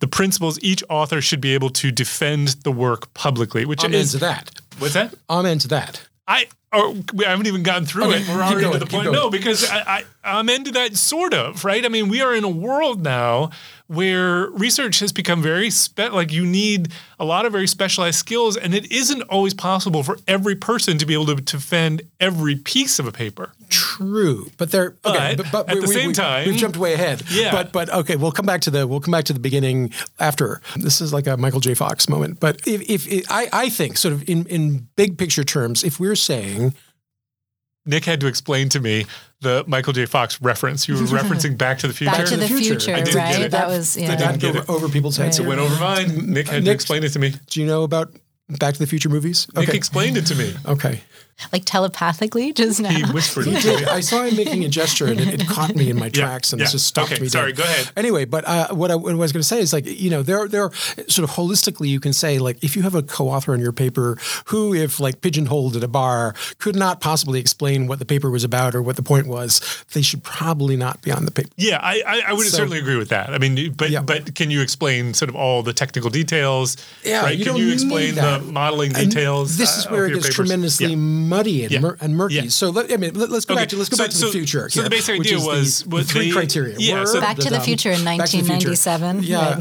the principles each author should be able to defend the work publicly, which Amen is to that. What's that? Amen to that. I or we haven't even gotten through okay, it. We're already going, to the point. No, because I, I, amen to that, sort of, right? I mean, we are in a world now where research has become very spe- like you need a lot of very specialized skills, and it isn't always possible for every person to be able to defend every piece of a paper. True, but they're okay. But, but, but at we, the we, same we, time, we've jumped way ahead. Yeah. But but okay, we'll come back to the we'll come back to the beginning after. This is like a Michael J. Fox moment. But if if, if I I think sort of in in big picture terms, if we're saying, Nick had to explain to me the Michael J. Fox reference. You were referencing Back to the Future. Back to the, the Future, future. I didn't right? Get it. That was yeah. I didn't get it. Over people's heads. Right. It went over mine. Nick had Nick, to explain it to me. Do you know about Back to the Future movies? Okay. Nick explained it to me. Okay. Like telepathically just now. He whispered it to me. I saw him making a gesture, and it, it caught me in my tracks, yeah, and yeah. it just stopped okay, me. Sorry, down. Go ahead. Anyway, but uh, what, I, what I was going to say is, like, you know, there, there are sort of holistically you can say, like, if you have a co-author on your paper who, if like pigeonholed at a bar, could not possibly explain what the paper was about or what the point was, they should probably not be on the paper. Yeah, I, I, I would so, certainly agree with that. I mean, but yeah. but can you explain sort of all the technical details? Yeah, right? you Can don't you explain the modeling details? And this is where uh, it gets papers? tremendously yeah. muddy and, yeah. mur- and murky. Yeah. So let, I mean, let, let's go okay. back to let's go so, back to so, the future. Here, so the basic idea was, the, was the three the, criteria. Yeah, were, so back to the future in nineteen ninety-seven. Yeah,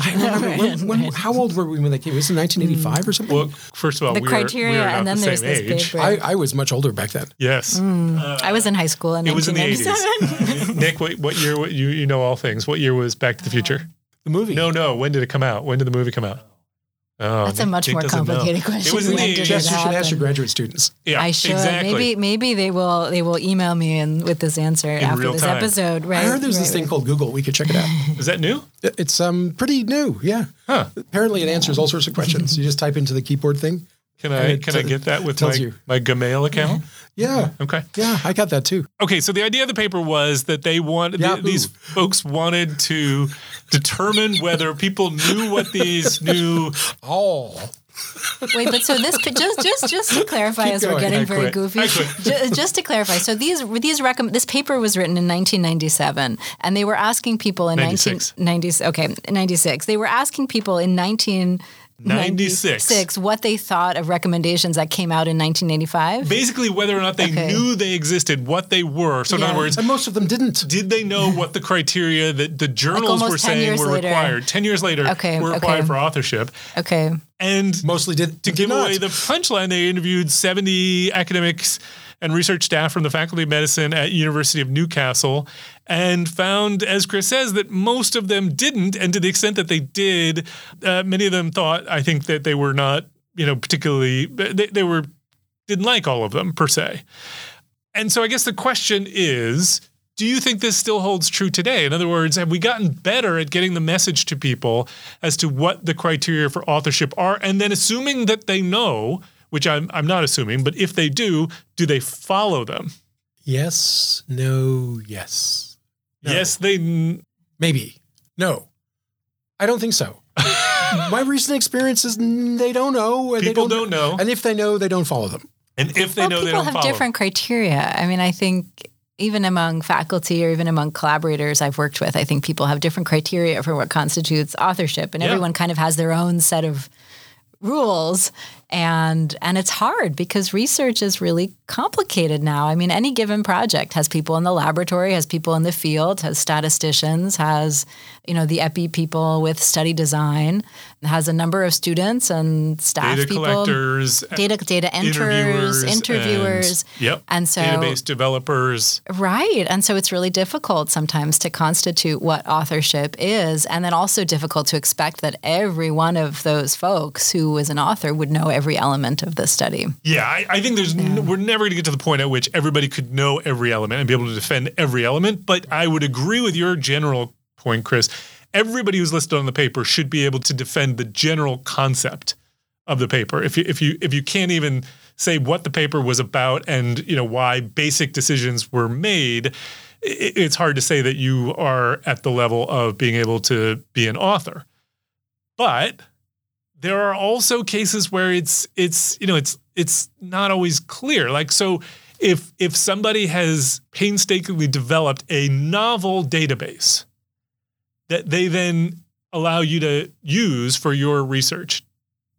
how old were we when they came? Was it nineteen eighty-five or something? Well, first of all, the we criteria, were, we were and then the there's this paper. I, I was much older back then. Yes, mm. uh, I was in high school in nineteen ninety-seven. Nick, what, what year? What, you you know all things. What year was Back to the Future? The movie? No, no. When did it come out? When did the movie come out? Oh, that's a much Nick more complicated know. question. It was in the eighties. You should ask your graduate students. Yeah, I should. Exactly. Maybe maybe they will they will email me and with this answer in after this time. episode. Right. I heard there's right. this thing called Google. We could check it out. Is that new? It's um pretty new. Yeah. Huh. Apparently, it answers all sorts of questions. You just type into the keyboard thing. Can I can t- I get that with my, my Gmail account? Yeah. Okay. Yeah, I got that too. Okay, so the idea of the paper was that they wanted th- these folks wanted to determine whether people knew what these new all. Wait, but so this just just just to clarify, Keep as going. we're getting I very quit. goofy, I quit. Just, just to clarify, so these these recomm- this paper was written in nineteen ninety-seven, and they were asking people in nineteen ninety-six. Okay, ninety-six. They were asking people in nineteen ninety-six what they thought of recommendations that came out in nineteen eighty-five. Basically, whether or not they okay. knew they existed, what they were. So yeah. in other words, and most of them didn't. Did they know what the criteria that the journals like were saying were later. required? Ten years later, okay. were required okay. for authorship. Okay. And mostly did to did give not. away the punchline, they interviewed seventy academics and research staff from the Faculty of Medicine at University of Newcastle and found, as Chris says, that most of them didn't. And to the extent that they did, uh, many of them thought, I think, that they were not, you know, particularly, they, they were, didn't like all of them per se. And so I guess the question is, do you think this still holds true today? In other words, have we gotten better at getting the message to people as to what the criteria for authorship are? And then assuming that they know, which I'm I'm not assuming, but if they do, do they follow them? Yes, no, yes. No. Yes, they... N- Maybe. No. I don't think so. My recent experience is they don't know. And people they don't, don't know. And if they know, they don't follow them. And if they well, know, they don't follow them. People have different criteria. I mean, I think... Even among faculty or even among collaborators I've worked with, I think people have different criteria for what constitutes authorship, and yeah. everyone kind of has their own set of rules. And and it's hard because research is really complicated now. I mean, any given project has people in the laboratory, has people in the field, has statisticians, has, you know, the E P I people with study design, has a number of students and staff data people. Data collectors. Data, data enterers, interviewers. interviewers and, yep. And so, database developers. Right. And so it's really difficult sometimes to constitute what authorship is, and then also difficult to expect that every one of those folks who is an author would know everything. Every element of the study. Yeah, I, I think there's. Yeah. N- we're never going to get to the point at which everybody could know every element and be able to defend every element. But I would agree with your general point, Chris. Everybody who's listed on the paper should be able to defend the general concept of the paper. If you if you if you can't even say what the paper was about and you know why basic decisions were made, it, it's hard to say that you are at the level of being able to be an author. But there are also cases where it's it's you know it's it's not always clear. Like so, if if somebody has painstakingly developed a novel database that they then allow you to use for your research,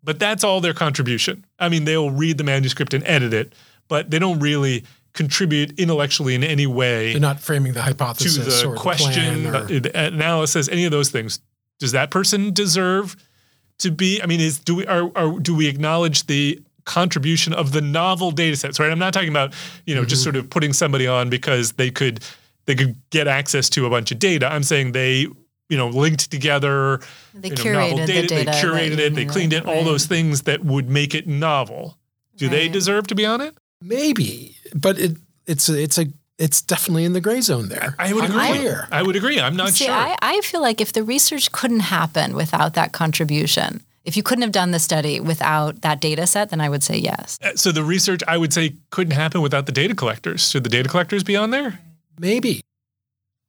but that's all their contribution. I mean, they'll read the manuscript and edit it, but they don't really contribute intellectually in any way. They're not framing the hypothesis to the or question, the plan or... the analysis, any of those things. Does that person deserve to be, I mean, is do we are, are do we acknowledge the contribution of the novel data sets? Right, I'm not talking about you know mm-hmm. just sort of putting somebody on because they could they could get access to a bunch of data. I'm saying they you know linked together, they you know, curated novel data, the data, they curated it, they cleaned it, right. all those things that would make it novel. Do right. they deserve to be on it? Maybe, but it it's a, it's a It's definitely in the gray zone there. I would agree. I, I would agree. I'm not see, sure. I, I feel like if the research couldn't happen without that contribution, if you couldn't have done the study without that data set, then I would say yes. So the research, I would say, couldn't happen without the data collectors. Should the data collectors be on there? Maybe.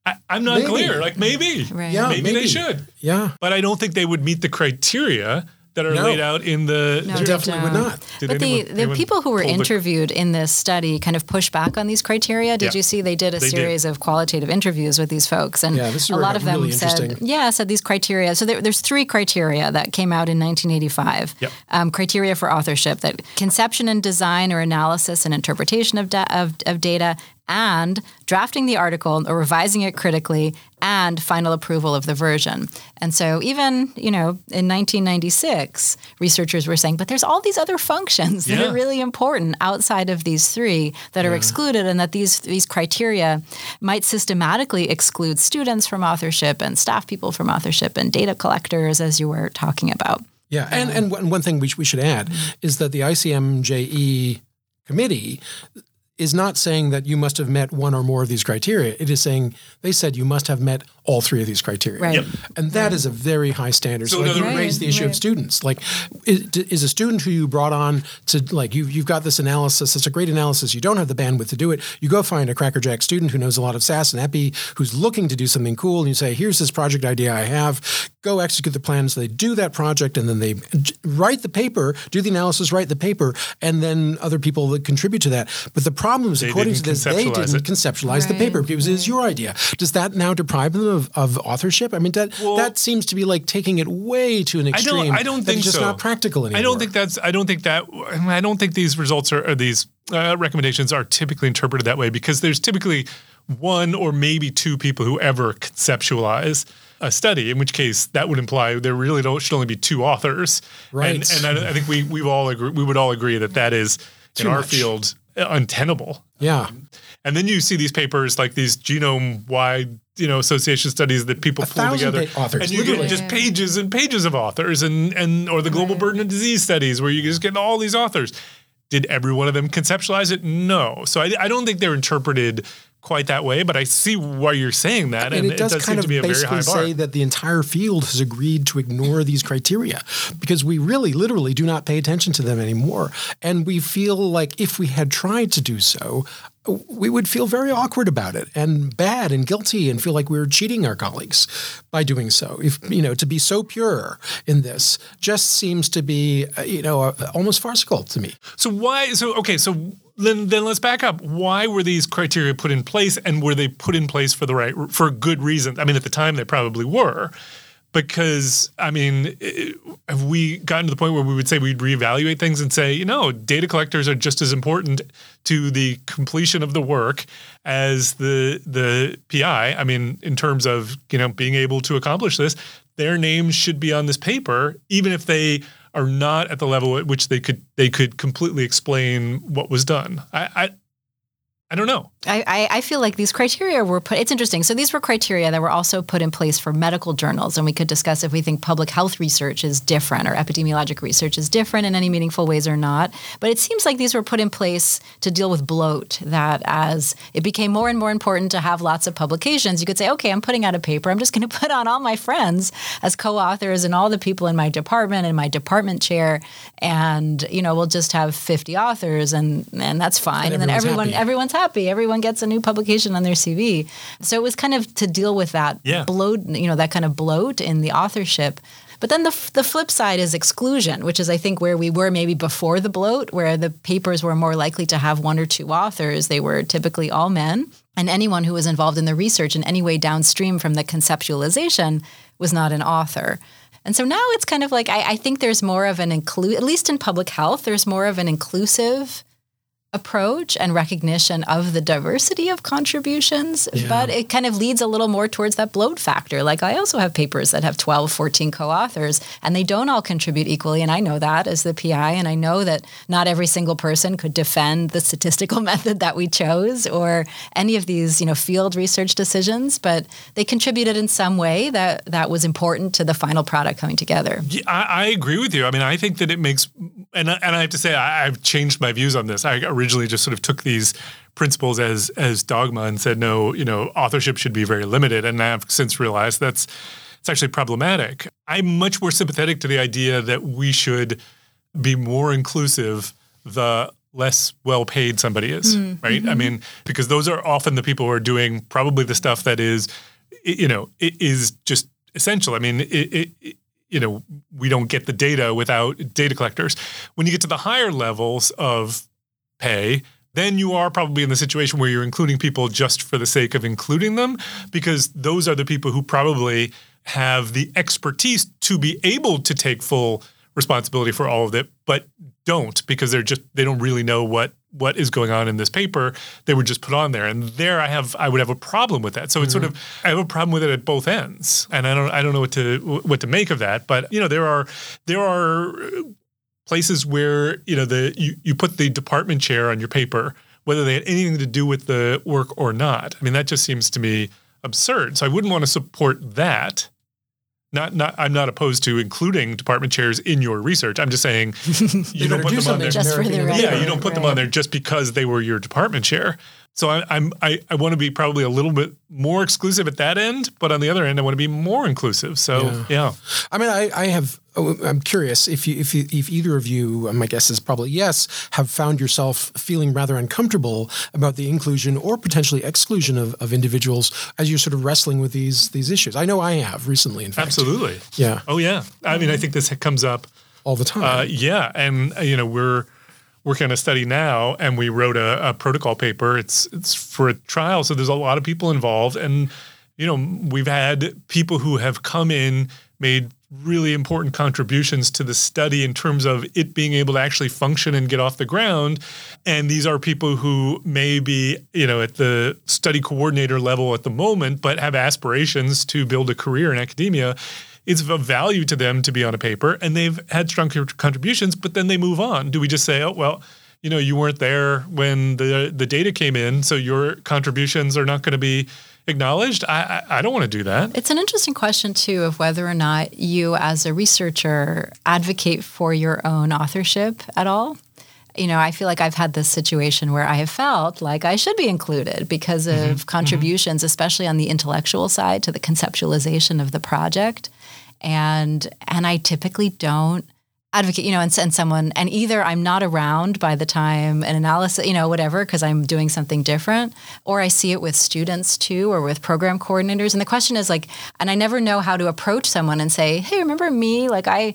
I, I'm not maybe. clear. Like maybe. Right. Yeah, maybe. Maybe they should. Yeah. But I don't think they would meet the criteria that are no. laid out in the... No, definitely don't. would not. Did but anyone, the, the people who were interviewed the... in this study kind of pushed back on these criteria. Did yeah. you see they did a they series did. of qualitative interviews with these folks? And yeah, this is a lot of them really said, yeah, said these criteria. So there, there's three criteria that came out in nineteen eighty-five. Yep. Um, criteria for authorship, that conception and design or analysis and interpretation of, da- of, of data, and drafting the article or revising it critically, and final approval of the version. And so even, you know, in nineteen ninety-six, researchers were saying, but there's all these other functions that yeah. are really important outside of these three that yeah. are excluded, and that these these criteria might systematically exclude students from authorship and staff people from authorship and data collectors, as you were talking about. Yeah, and, um, and w- one thing we, sh- we should add is that the I C M J E committee is not saying that you must have met one or more of these criteria. It is saying they said you must have met all three of these criteria. Right. Yep. And that right. is a very high standard. So, so like you right, raise the issue right. of students. Like, is, is a student who you brought on to, like, you, you've got this analysis, it's a great analysis, you don't have the bandwidth to do it, you go find a crackerjack student who knows a lot of S A S and E P I, who's looking to do something cool, and you say, here's this project idea I have, go execute the plan. So they do that project, and then they write the paper, do the analysis, write the paper, and then other people that contribute to that. But the problem is, they according to this, they didn't it. conceptualize right. the paper. It was, it was your idea. Does that now deprive them of, of authorship? I mean, that well, that seems to be like taking it way to an extreme. I don't, I don't think it's just so. not practical anymore. I don't think that's. I don't think that. I don't think these results are, or these uh, recommendations are typically interpreted that way, because there's typically one or maybe two people who ever conceptualize a study, in which case that would imply there really don't should only be two authors. Right. And, and I, I think we we've all agree, we would all agree that that is Too in our much. field untenable. Yeah. Um, and then you see these papers like these genome-wide, you know, association studies that people a pull together, authors, and you literally. get just pages and pages of authors, and and or the global right. burden of disease studies where you just get all these authors. Did every one of them conceptualize it? No. So I, I don't think they're interpreted quite that way, but I see why you're saying that, and, and it does, it does kind seem of to be a very high bar. Basically say that the entire field has agreed to ignore these criteria because we really, literally, do not pay attention to them anymore, and we feel like if we had tried to do so, we would feel very awkward about it and bad and guilty and feel like we were cheating our colleagues by doing so. If you know, to be so pure in this just seems to be, you know, almost farcical to me. So why? So okay, so. Then, then let's back up. Why were these criteria put in place, and were they put in place for the right for good reasons? I mean, at the time, they probably were, because I mean, it, have we gotten to the point where we would say we'd reevaluate things and say, you know, data collectors are just as important to the completion of the work as the the P I? I mean, in terms of, you know, being able to accomplish this, their names should be on this paper, even if they are not at the level at which they could they could completely explain what was done. I I, I don't know. I, I feel like these criteria were put – it's interesting. So these were criteria that were also put in place for medical journals, and we could discuss if we think public health research is different or epidemiologic research is different in any meaningful ways or not. But it seems like these were put in place to deal with bloat, that as it became more and more important to have lots of publications, you could say, okay, I'm putting out a paper. I'm just going to put on all my friends as co-authors and all the people in my department and my department chair, and, you know, we'll just have fifty authors, and, and that's fine. And, and then everyone happy. everyone's happy. Everyone gets a new publication on their C V. So it was kind of to deal with that yeah. bloat, you know, that kind of bloat in the authorship. But then the the flip side is exclusion, which is, I think, where we were maybe before the bloat, where the papers were more likely to have one or two authors. They were typically all men, and anyone who was involved in the research in any way downstream from the conceptualization was not an author. And so now it's kind of like, I, I think there's more of an include, at least in public health, there's more of an inclusive approach and recognition of the diversity of contributions, yeah. but it kind of leads a little more towards that bloat factor. Like, I also have papers that have twelve, fourteen co-authors, and they don't all contribute equally. And I know that as the P I, and I know that not every single person could defend the statistical method that we chose or any of these, you know, field research decisions, but they contributed in some way that, that was important to the final product coming together. Yeah, I, I agree with you. I mean, I think that it makes, and I, and I have to say, I, I've changed my views on this. I really originally just sort of took these principles as as dogma and said, no, you know, authorship should be very limited. And I've since realized that's it's actually problematic. I'm much more sympathetic to the idea that we should be more inclusive the less well-paid somebody is, mm. right? Mm-hmm. I mean, because those are often the people who are doing probably the stuff that is, you know, it is just essential. I mean, it, it you know, we don't get the data without data collectors. When you get to the higher levels of pay, then you are probably in the situation where you're including people just for the sake of including them, because those are the people who probably have the expertise to be able to take full responsibility for all of it, but don't, because they're just they don't really know what what is going on in this paper. They were just put on there, and there I have I would have a problem with that. So it's mm-hmm. sort of I have a problem with it at both ends, and I don't I don't know what to what to make of that. But you know there are there are. places where, you know, the you, you put the department chair on your paper, whether they had anything to do with the work or not. I mean, that just seems to me absurd. So I wouldn't want to support that. Not, not. I'm not opposed to including department chairs in your research. I'm just saying you don't put do them on there. Just for their yeah, you don't put right. them on there just because they were your department chair. So I, I'm. I, I want to be probably a little bit more exclusive at that end, but on the other end, I want to be more inclusive. So yeah. yeah. I mean, I, I have. Oh, I'm curious if you, if you, if either of you, my guess is probably yes, have found yourself feeling rather uncomfortable about the inclusion or potentially exclusion of, of individuals as you're sort of wrestling with these these issues. I know I have recently, in fact. Absolutely. Yeah. Oh, yeah. I mean, I think this comes up all the time. Uh, yeah, and you know, we're working on a study now, and we wrote a, a protocol paper. It's it's for a trial, so there's a lot of people involved, and you know, we've had people who have come in, made really important contributions to the study in terms of it being able to actually function and get off the ground. And these are people who may be, you know, at the study coordinator level at the moment, but have aspirations to build a career in academia. It's of value to them to be on a paper, and they've had strong contributions, but then they move on. Do we just say, oh, well, you know, you weren't there when the the data came in, so your contributions are not going to be acknowledged? I, I don't want to do that. It's an interesting question, too, of whether or not you as a researcher advocate for your own authorship at all. You know, I feel like I've had this situation where I have felt like I should be included because of mm-hmm. contributions, mm-hmm. especially on the intellectual side to the conceptualization of the project. And and I typically don't advocate, you know, and, and someone, and either I'm not around by the time an analysis, you know, whatever, because I'm doing something different, or I see it with students too, or with program coordinators. And the question is like, and I never know how to approach someone and say, hey, remember me? Like I,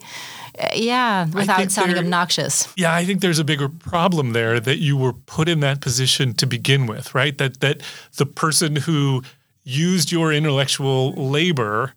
yeah, without sounding obnoxious. Yeah, I think there's a bigger problem there that you were put in that position to begin with, right? That that the person who used your intellectual labor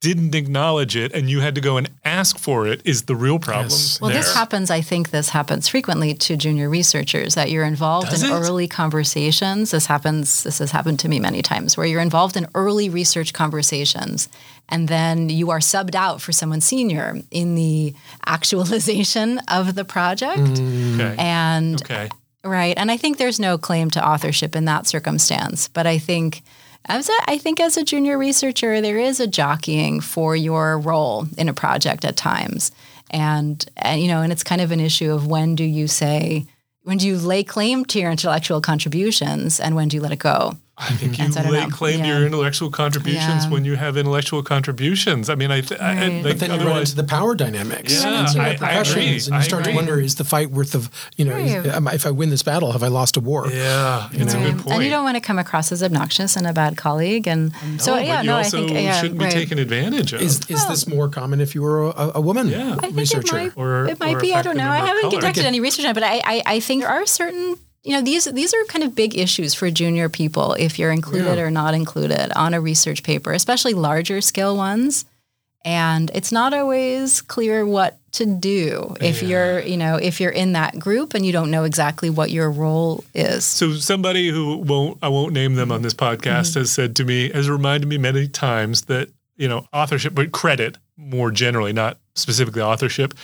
didn't acknowledge it, and you had to go and ask for it is the real problem. Yes. Well, there. this happens, I think this happens frequently to junior researchers, that you're involved Does in it? early conversations. This happens, this has happened to me many times, where you're involved in early research conversations, and then you are subbed out for someone senior in the actualization of the project. Mm. Okay. And, okay. Right. And I think there's no claim to authorship in that circumstance, but I think As a, I think as a junior researcher, there is a jockeying for your role in a project at times. And, and, you know, and it's kind of an issue of when do you say, when do you lay claim to your intellectual contributions and when do you let it go? I think you so lay I claim yeah. to your intellectual contributions yeah. when you have intellectual contributions. I mean, I, th- right. I like, but then you run into the power dynamics, yeah, and I, repercussions, and you I start agree. to wonder: is the fight worth of you know? Right. Is, if I win this battle, have I lost a war? Yeah, you it's know? a good point. And you don't want to come across as obnoxious and a bad colleague, and no, so yeah, but you no, also I think yeah, shouldn't right. be taken advantage of. Is, is well, this more common if you were a, a woman yeah. I think researcher? It might, or, it might or be. I don't know. I haven't color. conducted any research on it, but I, I, I think there are certain. You know, these these are kind of big issues for junior people if you're included yeah. or not included on a research paper, especially larger scale ones. And it's not always clear what to do if yeah. you're, you know, if you're in that group and you don't know exactly what your role is. So somebody who won't, I won't name them on this podcast, mm-hmm. has said to me, has reminded me many times that, you know, authorship, but credit more generally, not specifically authorship,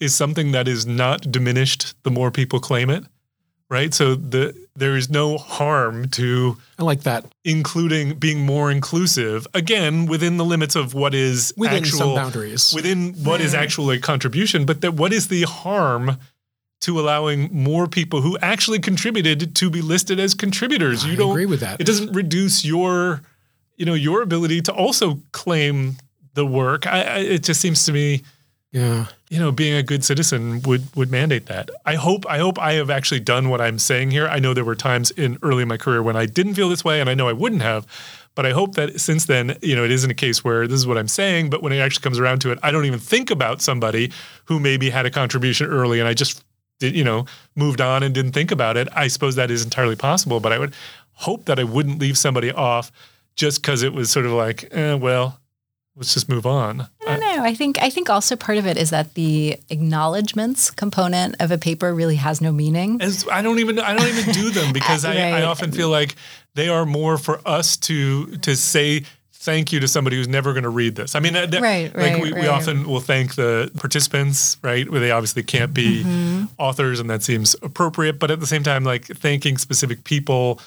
is something that is not diminished the more people claim it. Right, so the there is no harm to I like that including being more inclusive again within the limits of what is within actual some boundaries within what yeah. is actually a contribution, but that what is the harm to allowing more people who actually contributed to be listed as contributors? I you don't agree with that. It doesn't reduce your you know your ability to also claim the work. I, I, it just seems to me. Yeah. You know, being a good citizen would, would mandate that. I hope I hope I have actually done what I'm saying here. I know there were times in early in my career when I didn't feel this way, and I know I wouldn't have. But I hope that since then, you know, it isn't a case where this is what I'm saying, but when it actually comes around to it, I don't even think about somebody who maybe had a contribution early and I just, did, you know, moved on and didn't think about it. I suppose that is entirely possible, but I would hope that I wouldn't leave somebody off just because it was sort of like, eh, well, let's just move on. I don't know. I think I think also part of it is that the acknowledgments component of a paper really has no meaning. As I don't even I don't even do them because right. I, I often feel like they are more for us to to say thank you to somebody who's never going to read this. I mean, that, right, like right, we, right. we often will thank the participants, right? Where they obviously can't be mm-hmm. authors, and that seems appropriate. But at the same time, like thanking specific people,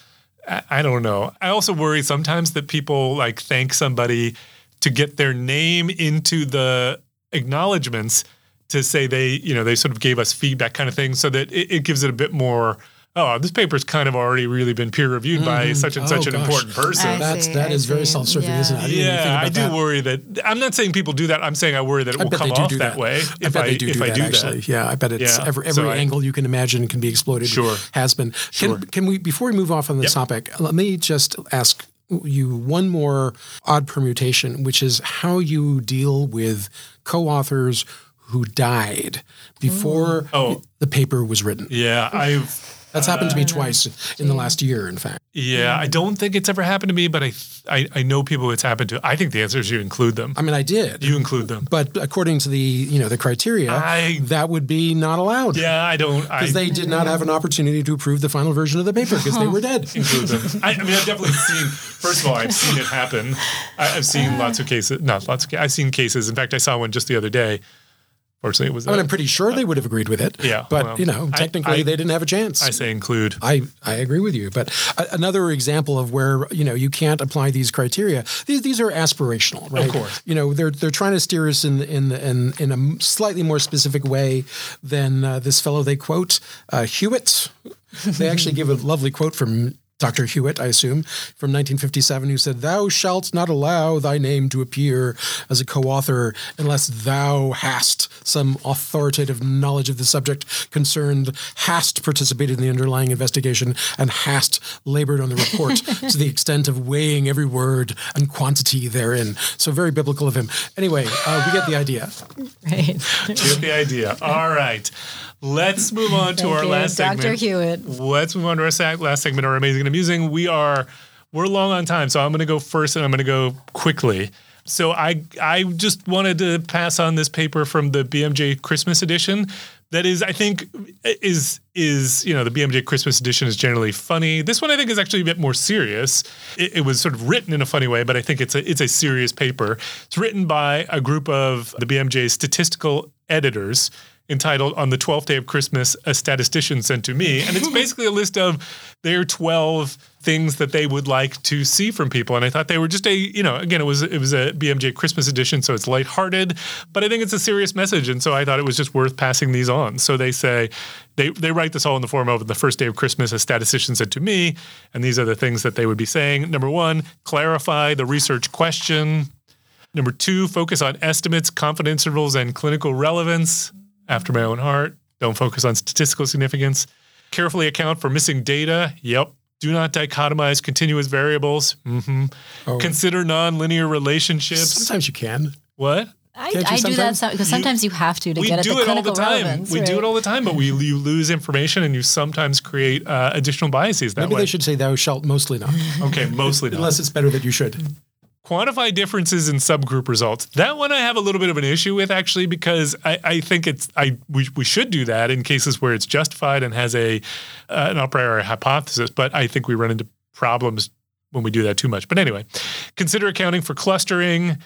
I, I don't know. I also worry sometimes that people like thank somebody to get their name into the acknowledgements to say they, you know, they sort of gave us feedback kind of thing, so that it, it gives it a bit more, oh, this paper's kind of already really been peer-reviewed mm-hmm. by such and oh, such gosh. an important person. I That's, see, that I is see. very self-serving, yeah. isn't it? I yeah, I do that. worry that – I'm not saying people do that. I'm saying I worry that it I will come off that. that way if I, bet I, they do if do I that, do actually. that. Yeah, I bet it's yeah. every, every so angle I, you can imagine can be exploited. Sure. Has been. Sure. Can, can we – before we move off on this yep. topic, let me just ask – you one more odd permutation, which is how you deal with co-authors who died before oh. the paper was written. Yeah, I've that's uh, happened to me twice in the last year, in fact. Yeah, I don't think it's ever happened to me, but I I, I know people it's happened to. I think the answer is you include them. I mean, I did. You include them, but according to the you know the criteria, I, that would be not allowed. Yeah, I don't because they did not have an opportunity to approve the final version of the paper because they were dead. Include them. I, I mean, I've definitely seen. First of all, I've seen it happen. I, I've seen lots of cases. Not lots of. I've seen cases. In fact, I saw one just the other day. It was I mean, I'm pretty sure uh, they would have agreed with it. Yeah, but well, you know, technically I, I, they didn't have a chance. I say include. I, I agree with you, but a, another example of where you know you can't apply these criteria. These these are aspirational, right? Of course. You know, they're they're trying to steer us in in in, in a slightly more specific way than uh, this fellow they quote uh, Hewitt. They actually give a lovely quote from Doctor Hewitt, I assume, from nineteen fifty-seven, who said, "Thou shalt not allow thy name to appear as a co-author unless thou hast some authoritative knowledge of the subject concerned, hast participated in the underlying investigation, and hast labored on the report to the extent of weighing every word and quantity therein." So very biblical of him. Anyway, uh, we get the idea. Right. Get the idea. All right. Let's move on to our you, last Doctor segment. Doctor Hewitt. Let's move on to our last segment, our Amazing and Amusing. We are, we're long on time, so I'm going to go first and I'm going to go quickly. So I I just wanted to pass on this paper from the B M J Christmas edition. That is, I think, is, is you know, the B M J Christmas edition is generally funny. This one, I think, is actually a bit more serious. It, it was sort of written in a funny way, but I think it's a, it's a serious paper. It's written by a group of the B M J's statistical editors, entitled "On the twelfth Day of Christmas, a Statistician Sent to Me." And it's basically a list of their twelve things that they would like to see from people. And I thought they were just a, you know, again, it was it was a B M J Christmas edition, so it's lighthearted, but I think it's a serious message. And so I thought it was just worth passing these on. So they say, they, they write this all in the form of "The first day of Christmas, a statistician said to me." And these are the things that they would be saying. Number one, clarify the research question. Number two, focus on estimates, confidence intervals, and clinical relevance. After my own heart. Don't focus on statistical significance. Carefully account for missing data. Yep. Do not dichotomize continuous variables. Mm-hmm. Oh. Consider nonlinear relationships. Sometimes you can. What? I, you I do that so, because sometimes you, you have to to get at the clinical relevance. We right? do it all the time, but we you lose information and you sometimes create uh, additional biases that Maybe way. Maybe they should say thou shalt mostly not. Okay, mostly not. Unless it's better that you should. Quantify differences in subgroup results. That one I have a little bit of an issue with, actually, because I, I think it's I we, we should do that in cases where it's justified and has a uh, an a priori hypothesis. But I think we run into problems when we do that too much. But anyway, consider accounting for clustering.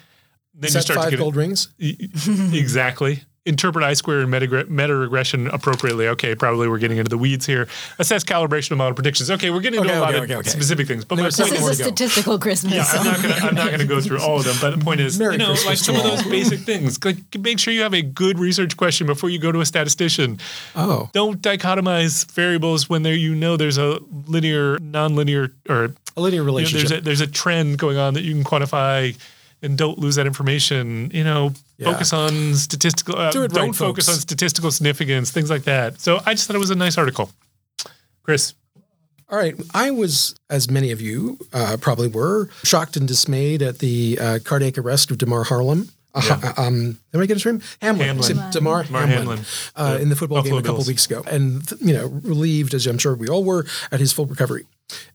Then Set you start five to get gold it. rings. Exactly. Interpret I-square and meta- meta-regression appropriately. Okay, probably we're getting into the weeds here. Assess calibration of model predictions. Okay, we're getting into okay, a okay, lot okay, of okay. specific things. But this is a statistical Christmas. Yeah, I'm not gonna I'm not gonna go through all of them. But the point is, Merry you know, Christmas like some of those basic things. Like, make sure you have a good research question before you go to a statistician. Oh, don't dichotomize variables when there you know there's a linear, non-linear, or a linear relationship. You know, there's a, there's a trend going on that you can quantify. And don't lose that information, you know, yeah. focus on statistical, uh, Do it don't right, focus folks. on statistical significance, things like that. So I just thought it was a nice article. Chris. All right. I was, as many of you uh, probably were, shocked and dismayed at the uh, cardiac arrest of Damar Hamlin. Yeah. Uh, um, did I get his name? Hamlin. Hamlin. Hamlin. Damar Hamlin. Hamlin. Uh, in the football Buffalo game a couple Bills. weeks ago. And, you know, relieved, as I'm sure we all were, at his full recovery.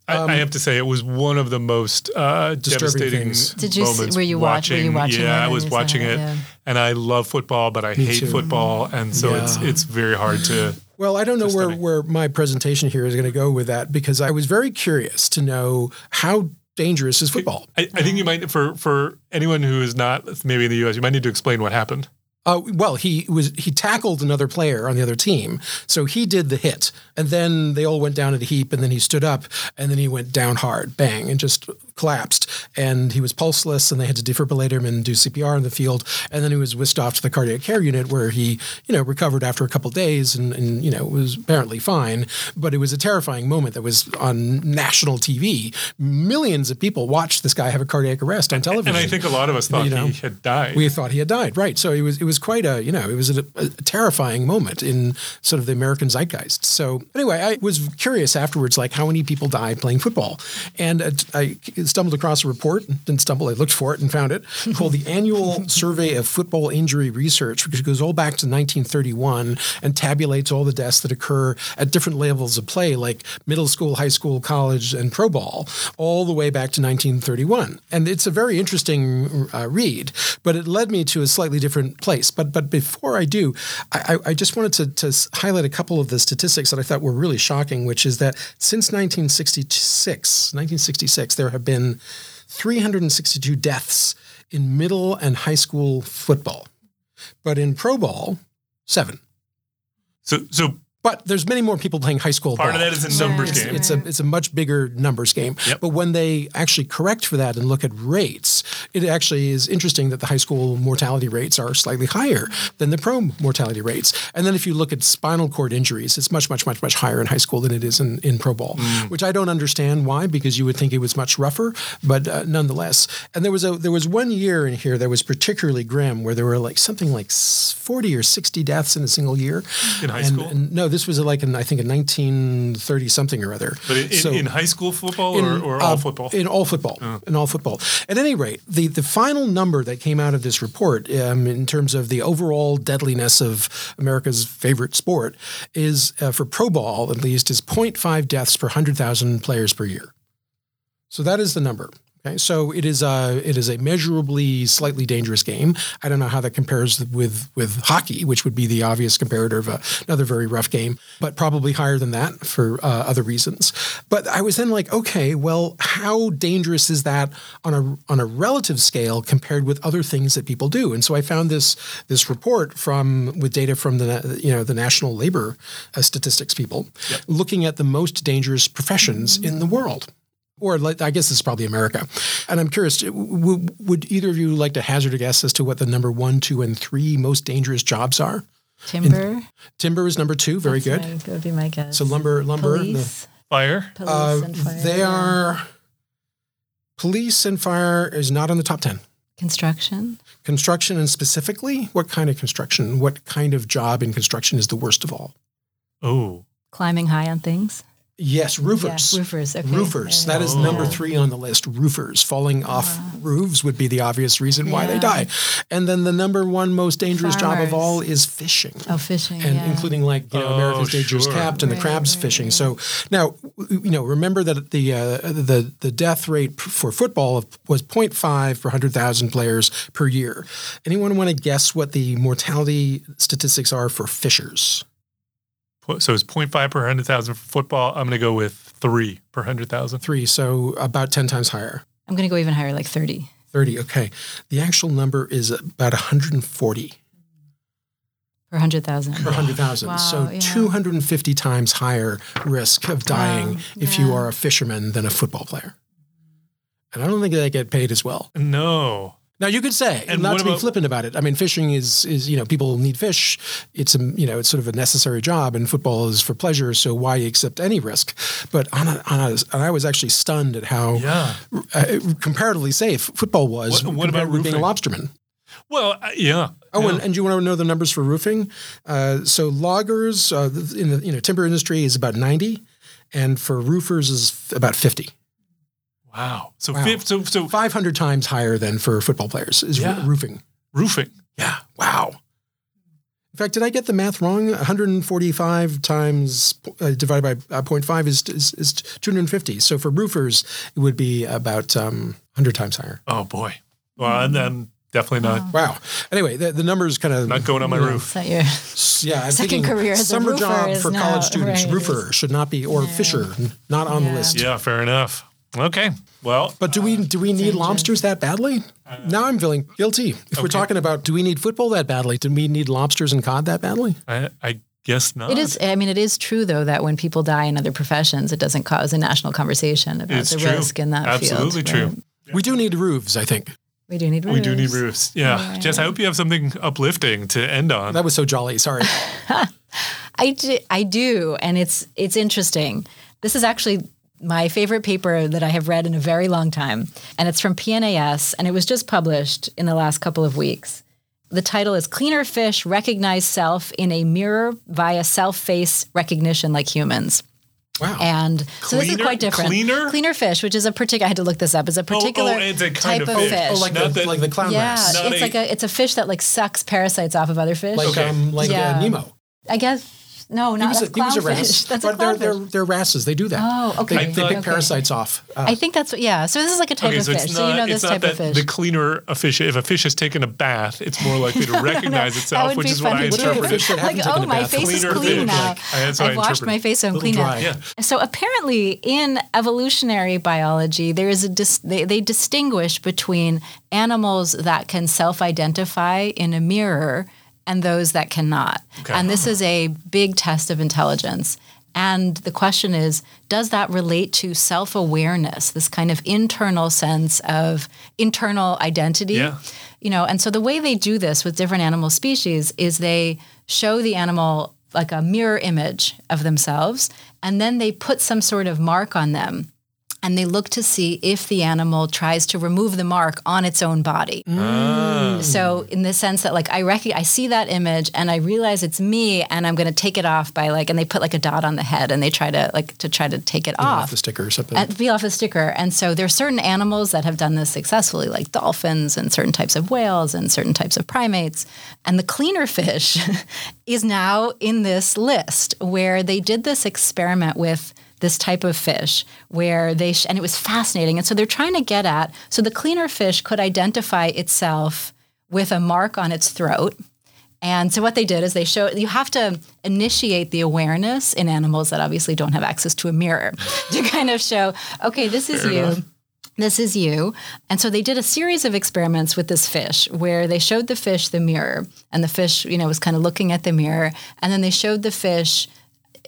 I, um, I have to say, it was one of the most uh, devastating things. Did you moments. See, were you watching? Were you watching? Yeah, I was watching it, yeah. and I love football, but I Me hate too. football, and so yeah. it's it's very hard to. Well, I don't know where, where my presentation here is going to go with that, because I was very curious to know how dangerous is football. I, I think you might for for anyone who is not maybe in the U S, you might need to explain what happened. Uh, well, he was he tackled another player on the other team, so he did the hit, and then they all went down in a heap, and then he stood up, and then he went down hard, bang, and just collapsed. and he was pulseless, and they had to defibrillate him and do C P R in the field. And then he was whisked off to the cardiac care unit, where he, you know, recovered after a couple of days and, and, you know, was apparently fine. But it was a terrifying moment that was on national T V. Millions of people watched this guy have a cardiac arrest on television. And I think a lot of us thought you know, he had died. We thought he had died, right. So it was, it was quite a, you know, it was a, a terrifying moment in sort of the American zeitgeist. So anyway, I was curious afterwards, like, how many people die playing football? And uh, I stumbled across a report, didn't stumble, I looked for it and found it, called the Annual Survey of Football Injury Research, which goes all back to nineteen thirty-one and tabulates all the deaths that occur at different levels of play, like middle school, high school, college, and pro ball, all the way back to nineteen thirty-one. And it's a very interesting uh, read, but it led me to a slightly different place. But but before I do, I, I just wanted to, to highlight a couple of the statistics that I thought were really shocking, which is that since nineteen sixty-six, nineteen sixty-six, there have been three hundred sixty-two deaths in middle and high school football, but in pro ball, seven. So, so, but there's many more people playing high school. Part ball. Of that is a numbers it's, game. It's a it's a much bigger numbers game. Yep. But when they actually correct for that and look at rates, it actually is interesting that the high school mortality rates are slightly higher than the pro mortality rates. And then if you look at spinal cord injuries, it's much, much, much, much higher in high school than it is in, in pro ball, mm. which I don't understand why, because you would think it was much rougher, but uh, nonetheless. And there was a there was one year in here that was particularly grim, where there were like something like forty or sixty deaths in a single year. In high and, school? And, no, this was like, in, I think, in nineteen thirty-something or other. But in, so, in high school football in, or, or all uh, football? In all football. Oh. In all football. At any rate, the, the final number that came out of this report um, in terms of the overall deadliness of America's favorite sport is, uh, for pro ball at least, is zero point five deaths per one hundred thousand players per year. So that is the number. Okay, so it is a it is a measurably slightly dangerous game. I don't know how that compares with, with hockey, which would be the obvious comparator of a, another very rough game, but probably higher than that for uh, other reasons. But I was then like, okay, well, how dangerous is that on a on a relative scale compared with other things that people do? And so I found this this report from with data from the you know the National Labor uh, Statistics people, yep. looking at the most dangerous professions in the world. Or I guess it's probably America. And I'm curious, w- would either of you like to hazard a guess as to what the number one, two, and three most dangerous jobs are? Timber. In, timber is number two. Very That's good. My, that would be my guess. So lumber, lumber. Police. The, fire. Police uh, and fire. They are, police and fire is not on the top ten. Construction. Construction, and specifically, what kind of construction? What kind of job in construction is the worst of all? Oh. Climbing high on things. Yes, roofers. Yeah, roofers. Okay. Roofers. That is number three on the list. Roofers. Falling off wow. roofs would be the obvious reason why yeah. they die. And then the number one most dangerous Farmers. job of all is fishing. Oh, fishing. And yeah. including like you know, oh, America's Dangerous sure. Captain and right, the crabs right, fishing. Right. So now, you know, remember that the uh, the the death rate for football was zero point five per one hundred thousand players per year. Anyone want to guess what the mortality statistics are for fishers? So it's zero point five per one hundred thousand for football. I'm going to go with three per one hundred thousand. Three, so about ten times higher. I'm going to go even higher, like thirty. thirty, okay. The actual number is about one hundred forty. Per one hundred thousand. Per one hundred thousand. Wow, so yeah. two hundred fifty times higher risk of dying wow, if yeah. you are a fisherman than a football player. And I don't think they get paid as well. No. Now you could say, and not to be about, flippant about it. I mean, fishing is, is, you know, people need fish. It's a, you know, it's sort of a necessary job, and football is for pleasure. So why accept any risk? But on a, on a, and I was actually stunned at how yeah. uh, comparatively safe football was. What, what about being a lobsterman? Well, uh, yeah. Oh, yeah. And, and you want to know the numbers for roofing? Uh, so loggers uh, in the you know timber industry is about ninety, and for roofers is about fifty. Wow. So, wow. Fifth, so, so five hundred times higher than for football players is yeah. ro- roofing. Roofing. Yeah. Wow. In fact, did I get the math wrong? one hundred forty-five times uh, divided by uh, zero point five is, is is two hundred fifty. So for roofers, it would be about um, one hundred times higher. Oh, boy. Well, mm-hmm. and then definitely not. Wow. wow. Anyway, the, the numbers kind of. Not going on my yeah, roof. Not your yeah, I'm second career as a roofer. Summer job for now, college students, right. roofer should not be, or yeah. fisher, not on yeah. the list. Yeah, fair enough. Okay. Well, but do we do we need lobsters that badly? Uh, now I'm feeling guilty. If okay. we're talking about, do we need football that badly? Do we need lobsters and cod that badly? I, I guess not. It is. I mean, it is true though that when people die in other professions, it doesn't cause a national conversation about it's the true. risk in that Absolutely field. Absolutely true. Right? Yeah. We do need roofs, I think. We do need roofs. We do need roofs. Yeah. yeah. Jess, I hope you have something uplifting to end on. That was so jolly. Sorry. I, do, I do. And it's it's interesting. This is actually my favorite paper that I have read in a very long time. And it's from P N A S. And it was just published in the last couple of weeks. The title is Cleaner Fish Recognize Self in a Mirror via Self-Face Recognition Like Humans. Wow. And cleaner, so this is quite different. Cleaner? Cleaner fish, which is a particular, I had to look this up, is a particular oh, oh, it's a kind type of fish. Of fish. Oh, like, the, the, like the clown bass. Yeah, it's a, like a, it's a fish that like sucks parasites off of other fish. Like, okay. um, like yeah. uh, Nemo. I guess, no, not that's clownfish. That's a clownfish. They're, they're, they're rasses. They do that. Oh, okay. They, they pick okay. parasites off. Uh, I think that's, what, yeah. So this is like a type okay, of so fish. Not, so you know this type of fish. The cleaner a fish, if a fish has taken a bath, it's more likely to recognize no, itself, which is what I interpreted. Like, oh, my face is clean now. I've washed my face, so I'm clean now. So apparently in evolutionary biology, there is a dis- they, they distinguish between animals that can self-identify in a mirror and those that cannot. Okay. And this is a big test of intelligence. And the question is, does that relate to self-awareness, this kind of internal sense of internal identity? Yeah. You know, and so the way they do this with different animal species is they show the animal like a mirror image of themselves, and then they put some sort of mark on them. And they look to see if the animal tries to remove the mark on its own body. Mm. So in the sense that like, I rec- I see that image and I realize it's me and I'm going to take it off by like, and they put like a dot on the head and they try to like, to try to take it peel off. off the sticker or something. And peel off the sticker. And so there are certain animals that have done this successfully, like dolphins and certain types of whales and certain types of primates. And the cleaner fish is now in this list where they did this experiment with this type of fish where they, sh- and it was fascinating. And so they're trying to get at, so the cleaner fish could identify itself with a mark on its throat. And so what they did is they show, you have to initiate the awareness in animals that obviously don't have access to a mirror to kind of show, okay, this is Fair you. Enough. This is you. And so they did a series of experiments with this fish where they showed the fish the mirror and the fish, you know, was kind of looking at the mirror. And then they showed the fish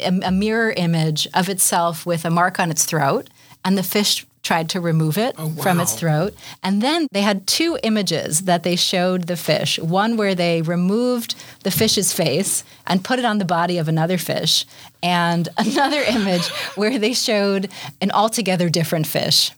a mirror image of itself with a mark on its throat, and the fish tried to remove it oh, wow. from its throat. And then they had two images that they showed the fish, one where they removed the fish's face and put it on the body of another fish, and another image where they showed an altogether different fish.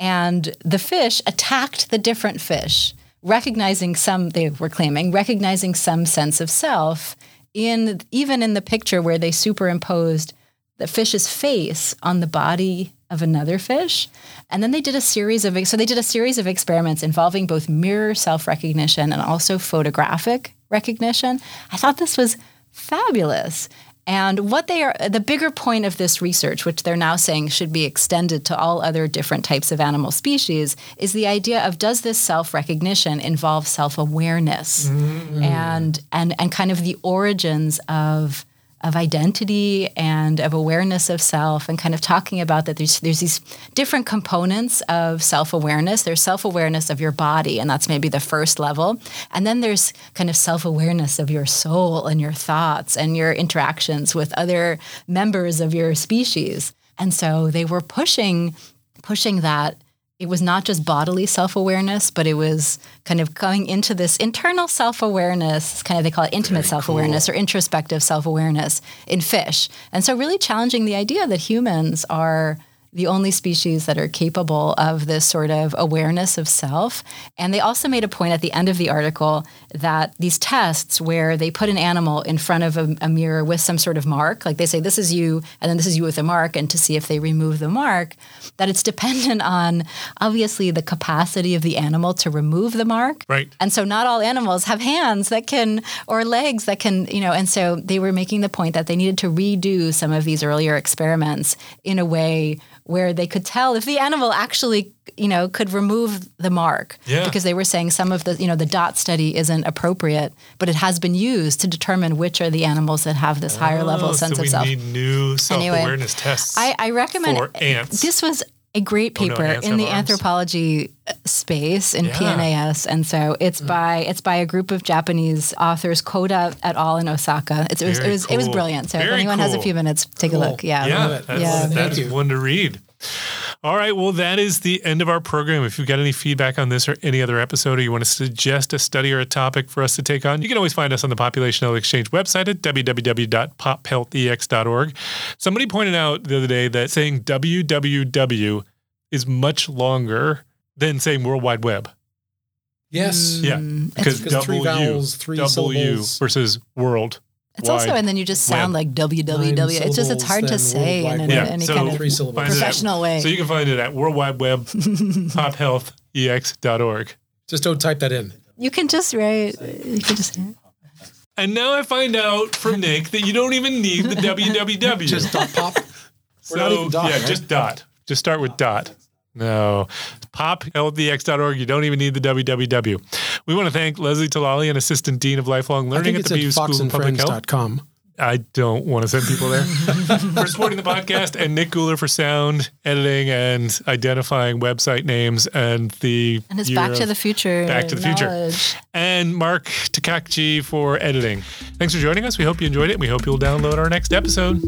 And the fish attacked the different fish, recognizing some, they were claiming, recognizing some sense of self in even in the picture where they superimposed the fish's face on the body of another fish. And then they did a series of so they did a series of experiments involving both mirror self-recognition and also photographic recognition. I thought this was fabulous. And what they are the bigger point of this research, which they're now saying should be extended to all other different types of animal species, is the idea of does this self-recognition involve self-awareness mm-hmm. and and and kind of the origins of of identity and of awareness of self, and kind of talking about that there's there's these different components of self-awareness. There's self-awareness of your body, and that's maybe the first level. And then there's kind of self-awareness of your soul and your thoughts and your interactions with other members of your species. And so they were pushing, pushing that. It was not just bodily self-awareness, but it was kind of going into this internal self-awareness, kind of they call it intimate Very self-awareness cool. or introspective self-awareness in fish. And so really challenging the idea that humans are the only species that are capable of this sort of awareness of self. And they also made a point at the end of the article that these tests where they put an animal in front of a, a mirror with some sort of mark, like they say, this is you, and then this is you with a mark, and to see if they remove the mark, that it's dependent on, obviously, the capacity of the animal to remove the mark. Right. And so not all animals have hands that can, or legs that can, you know, and so they were making the point that they needed to redo some of these earlier experiments in a way where they could tell if the animal actually, you know, could remove the mark. Yeah. Because they were saying some of the, you know, the dot study isn't appropriate, but it has been used to determine which are the animals that have this higher oh, level sense so of self. So we need new self-awareness anyway, tests I, I recommend for ants. This was a great paper oh, no, in the arms. Anthropology space in yeah. P N A S. And so it's mm. by it's by a group of Japanese authors, Koda et al. In Osaka. It's, it, was, it, was, cool. it was brilliant. So Very if anyone cool. has a few minutes, take cool. a look. Yeah, yeah, that's, yeah. That is one to read. All right. Well, that is the end of our program. If you've got any feedback on this or any other episode, or you want to suggest a study or a topic for us to take on, you can always find us on the Population Health Exchange website at w w w dot pop health e x dot org. Somebody pointed out the other day that saying w w w is much longer than saying World Wide Web. Yes. Yeah. Because W, three vowels, three W versus world. It's wide. Also, and then you just sound web. Like W W W. It's just, it's hard to say in any, yeah. any so kind of professional way. So you can find it at World Wide Web, pop health e x dot org. Just don't type that in. You can just write, you can just say it. And now I find out from Nick that you don't even need the W W W. Just dot pop. So, not even dot, yeah, right? Just dot. Just start with dot. No. pop health e x dot org. You don't even need the W W W. We want to thank Leslie Talali, an assistant dean of lifelong learning at the B U School of Public Health. .com. I don't want to send people there. For supporting the podcast, and Nick Guler for sound editing and identifying website names and the and it's Back to the Future. Back to the knowledge. Future. And Mark Takakji for editing. Thanks for joining us. We hope you enjoyed it. We hope you'll download our next episode.